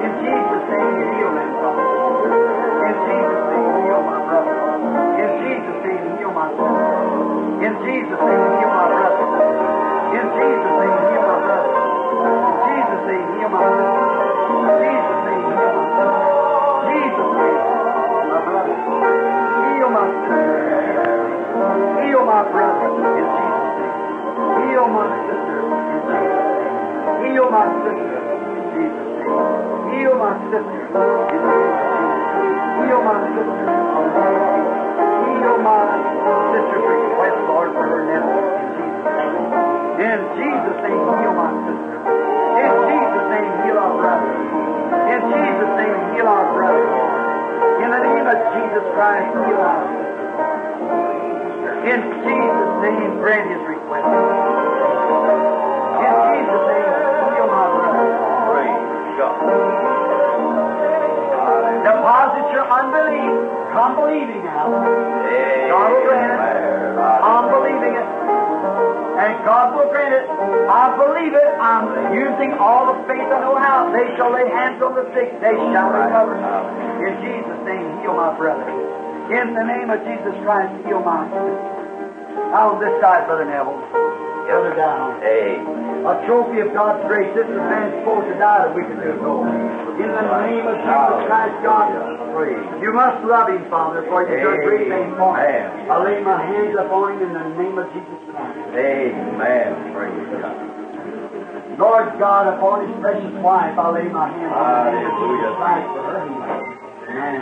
In Jesus' name, heal him, Father. In Jesus' name, heal my brother. In Jesus' name, heal my sister. In Jesus' name, heal my brother. In Jesus' name, heal my brother. In Jesus' name, heal my sister. In Jesus' name, heal my sister. Jesus' name, my brother. Heal my sister. Heal my brother. In Jesus' name. Heal my sister. In Jesus' name. Heal my sister. In Jesus' name. Heal my sister. In Jesus' name. Heal my sister. In Jesus' name. Heal my sister's request, Lord, for her nephew. In Jesus' name, heal my sister. In Jesus' name, heal our brother. In Jesus' name, heal our brother. In the name of Jesus Christ, heal our sister. In Jesus' name, grant his request. In Jesus' name, heal my brother. Praise God. Deposit your unbelief. I'm believing now. God will grant it. I'm believing it. And God will grant it. I believe it. I'm using all the faith I know how. They shall lay hands on the sick. They shall recover. In Jesus' name, heal my brother. In the name of Jesus Christ, heal my sister. Now on this side, Brother Neville. The other down. A trophy of God's grace. This is man's supposed to die that we can do gold. In the name of Jesus Christ, God. You must love him, Father, for he's done great things for him. I lay my hands upon him in the name of Jesus Christ. Amen. Praise God. Lord God, upon his precious wife, I lay my hands upon him in the name of Jesus Christ for her healing. Amen.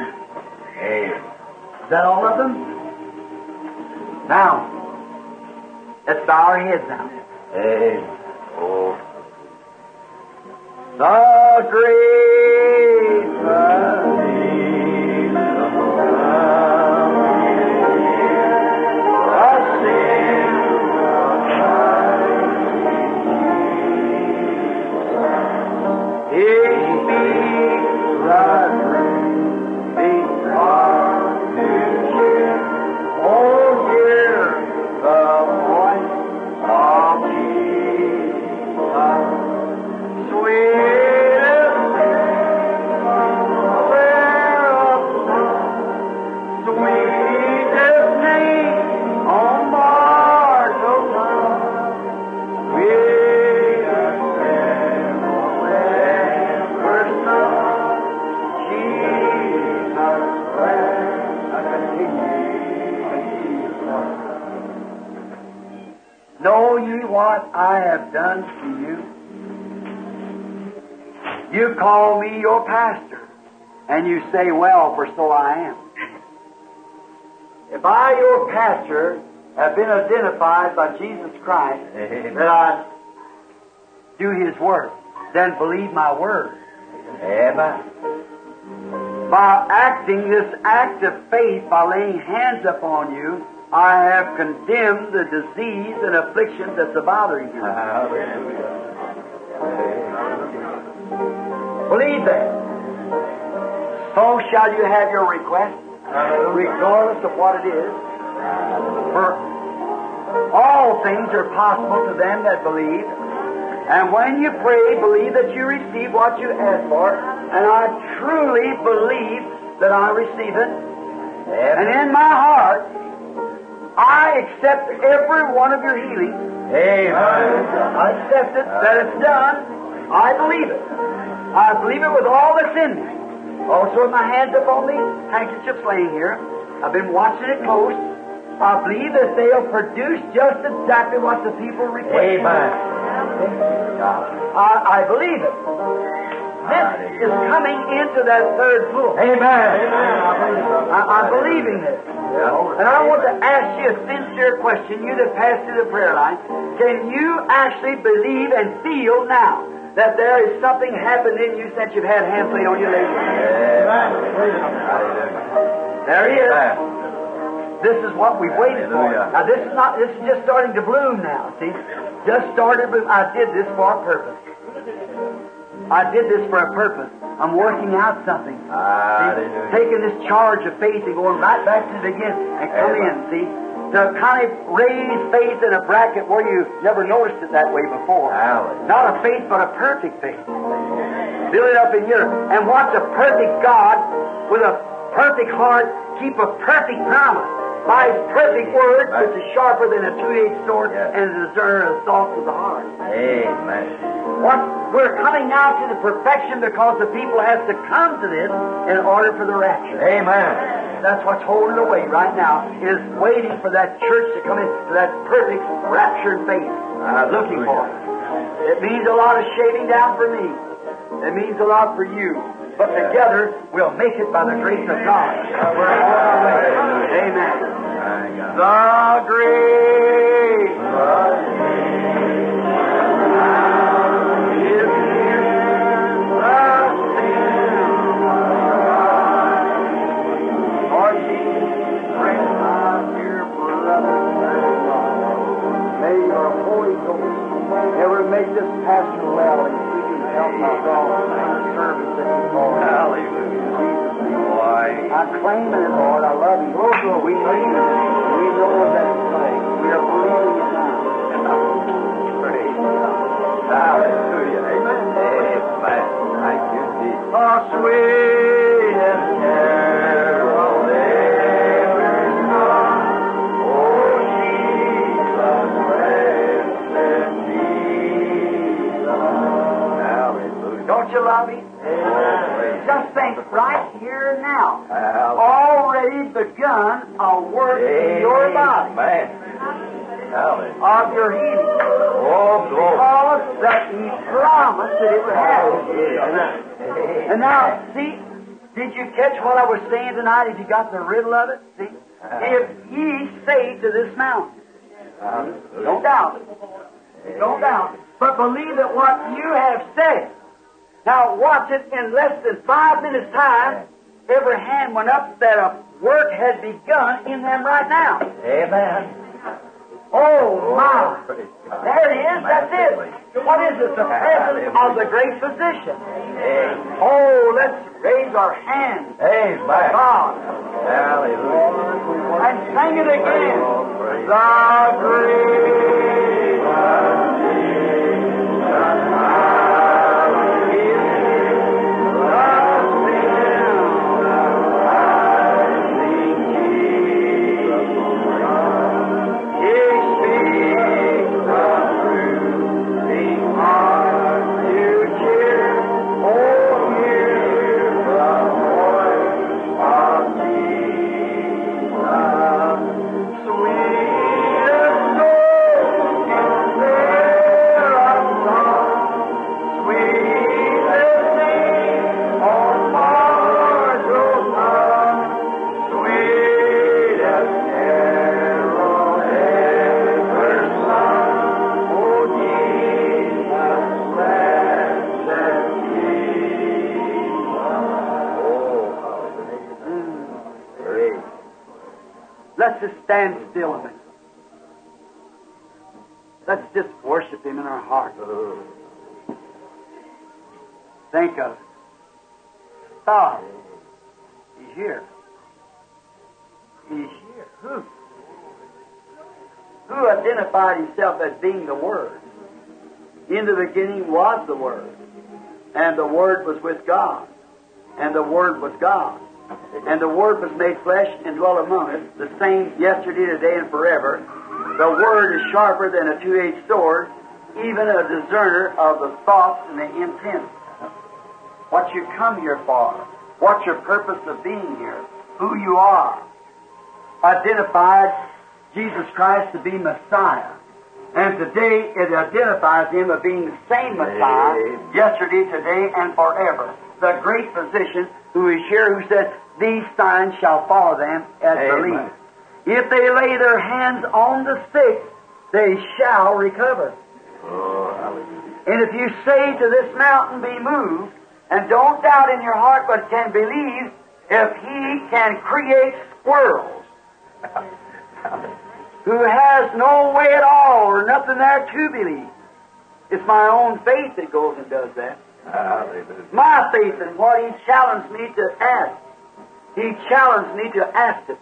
Amen. Is that all of them? Now, let's bow our heads now. Amen. Oh. The great You call me your pastor, and you say, well, for so I am. If I, your pastor, have been identified by Jesus Christ, amen, that I do his work, then believe my word. Amen. By acting this act of faith, by laying hands upon you, I have condemned the disease and affliction that's bothering you. Believe that. So shall you have your request, regardless of what it is. For all things are possible to them that believe. And when you pray, believe that you receive what you ask for. And I truly believe that I receive it. And in my heart, I accept every one of your healings. Amen. I accept it, that it's done. I believe it. I believe it with all that's in me. Also, with my hands up on these handkerchiefs laying here, I've been watching it close. I believe that they'll produce just exactly what the people request. Amen. I believe it. This is coming into that third floor. Amen. I'm believing this. And I want to ask you a sincere question, you that passed through the prayer line. Can you actually believe and feel now that there is something happened in you since you've had hands laid on your legs? There he is. This is what we've waited for. Now this is just starting to bloom now, see? Just started bloom. I did this for a purpose. I did this for a purpose. I'm working out something. Taking this charge of faith and going right back to it again and come in, see? To kind of raise faith in a bracket where you never noticed it that way before. Not a faith, but a perfect faith. Build it up in your... And watch a perfect God with a perfect heart keep a perfect promise by His perfect word, which is sharper than a two-edged sword and a discerner of the thoughts of the heart. Amen. We're coming now to the perfection because the people have to come to this in order for the rapture. Amen. That's what's holding away right now, is waiting for that church to come in, for that perfect raptured faith. I'm looking for it. It means a lot of shaving down for me. It means a lot for you. But together, we'll make it by the grace of God. We're on our way. Amen. The grace make this pastoral alley we can help our God and service that He's called. Hallelujah. I claim it, Lord. I love you. We need it. We know what that is like. We are believing it now. Praise God. Hallelujah. Amen. Amen. Thank you, Jesus. Oh, sweet and terrible living God. Oh, Jesus. Don't you love Him? Just think, right here now, already begun a work in your body of your healing. Oh, glory. Because that He promised that it would happen. And now, see, did you catch what I was saying tonight? If you got the riddle of it, see? If ye say to this mountain, don't doubt it. Don't doubt it. But believe that what you have said. Now watch it, in less than 5 minutes' time, every hand went up that a work had begun in them right now. Amen. Oh, my. There it is. That's it. What is it? The presence of the great physician. Oh, let's raise our hands. Amen. God. Hallelujah. And sing it again. The great stand still a minute. Let's just worship Him in our heart. Think of it. God, He's here. He's here. Who identified Himself as being the Word? In the beginning was the Word, and the Word was with God, and the Word was God. And the Word was made flesh and dwelt among us, the same yesterday, today, and forever. The Word is sharper than a two-edged sword, even a discerner of the thoughts and the intents. What you come here for, what's your purpose of being here, who you are. Identified Jesus Christ to be Messiah. And today it identifies Him as being the same Messiah, yesterday, today, and forever. The great physician who is here, who says, "These signs shall follow them as believe. If they lay their hands on the sick, they shall recover." And if you say to this mountain, "Be moved," and don't doubt in your heart, but can believe, if He can create squirrels who has no way at all or nothing there to believe, it's my own faith that goes and does that. My faith in what He challenged me to ask. He challenged me to ask it.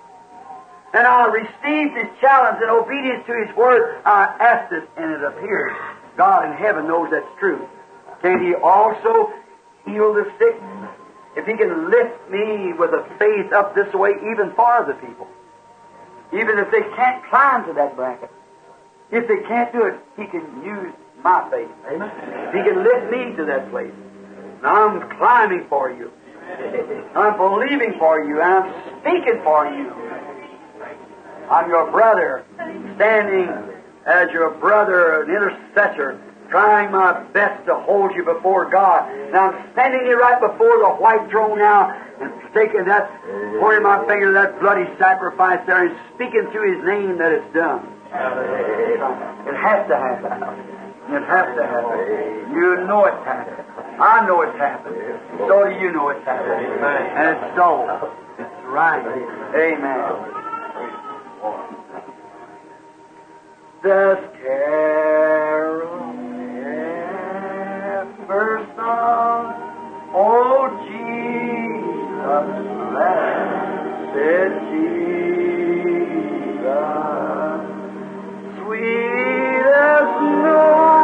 And I received His challenge in obedience to His Word. I asked it, and it appeared. God in heaven knows that's true. Can He also heal the sick? If He can lift me with a faith up this way, even farther people, even if they can't climb to that bracket, if they can't do it, He can use my faith. Amen. He can lift me to that place. Now I'm climbing for you. I'm believing for you. I'm speaking for you. I'm your brother, standing as your brother, an intercessor, trying my best to hold you before God. Now I'm standing here right before the white throne now, and taking that, pouring my finger to that bloody sacrifice there, and speaking through His name that it's done. It has to happen. It has to happen. You know it's happened. I know it's happened. So do you know it's happened. And it's so. It's right. Amen. Does carol ever sung, "Oh Jesus, blessed Jesus, sweet as snow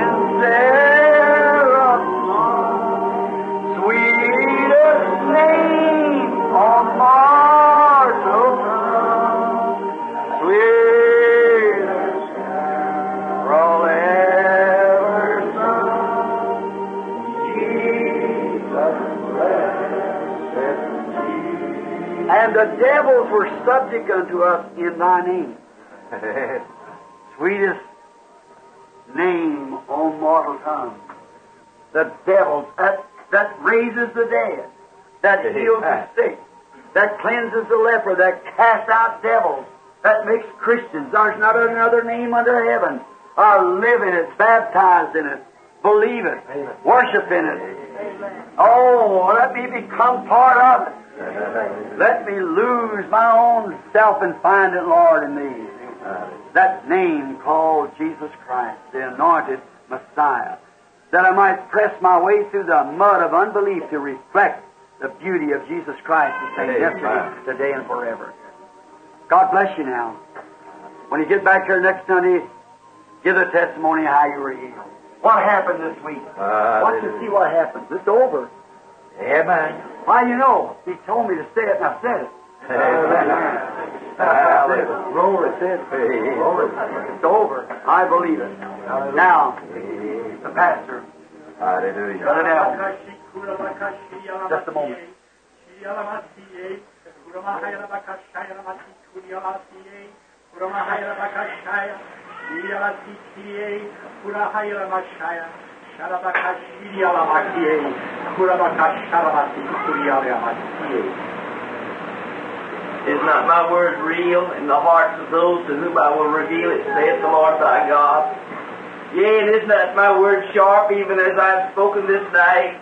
in Seraphim, sweetest name of mortal tongue, sweet"? And the devils were subject unto us in Thy name. Sweetest name, O mortal tongue. The devils, that raises the dead, that heals the sick, that cleanses the leper, that casts out devils, that makes Christians. There's not another name under heaven. Live in it, baptized in it, believe it, worship in it. Oh, let me become part of it. Let me lose my own self and find it, Lord, in Thee. That name called Jesus Christ, the anointed Messiah, that I might press my way through the mud of unbelief to reflect the beauty of Jesus Christ, the same yesterday, today, and forever. God bless you now. When you get back here next Sunday, give a testimony of how you were healed. What happened this week? Watch and see what happens. It's over. Amen. Why, you know, He told me to say it, and I said it. Glory to it. Glory. It's over. I believe it. Now, the pastor. Hallelujah. Brother Dow. Just a moment. Is not my word real in the hearts of those to whom I will reveal it, saith the Lord thy God? Yea, and is not my word sharp, even as I have spoken this night,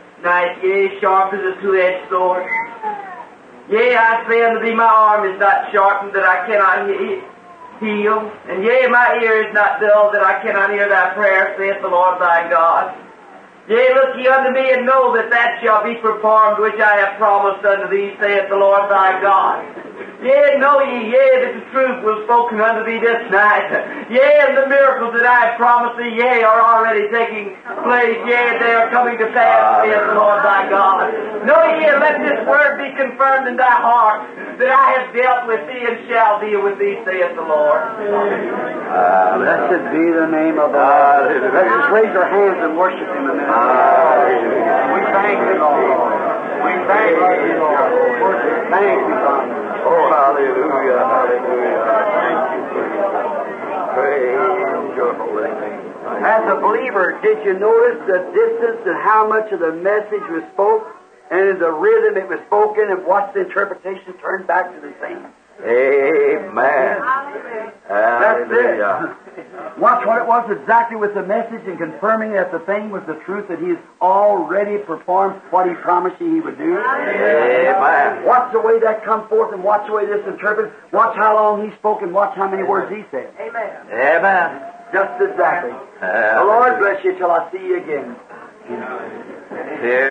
yea, sharp as a two-edged sword? Yea, I say unto thee, my arm is not sharpened, that I cannot heal, and yea, my ear is not dull, that I cannot hear thy prayer, saith the Lord thy God. Yea, look ye unto me, and know that that shall be performed which I have promised unto thee, saith the Lord thy God. Yea, know ye, yea, that the truth was spoken unto thee this night. Yea, and the miracles that I have promised thee, yea, are already taking place. Yea, they are coming to pass, saith the Lord thy God. Know ye, and let this word be confirmed in thy heart, that I have dealt with thee and shall deal with thee, saith the Lord. Blessed be the name of God. Let's just raise our hands and worship Him a minute. We thank you, Lord. We thank you, Lord. Thank you, Father. Oh, hallelujah, hallelujah. Thank you, praise your holy name. As a believer, did you notice the distance and how much of the message was spoken, and in the rhythm it was spoken, and watch the interpretation turned back to the same? Amen. Hallelujah. That's it. Watch what it was exactly with the message and confirming that the thing was the truth, that He has already performed what He promised He would do. Amen. Watch the way that come forth and watch the way this interpreted. Watch how long He spoke and watch how many words He said. Amen. Amen. Just exactly. The Lord bless you till I see you again. Amen.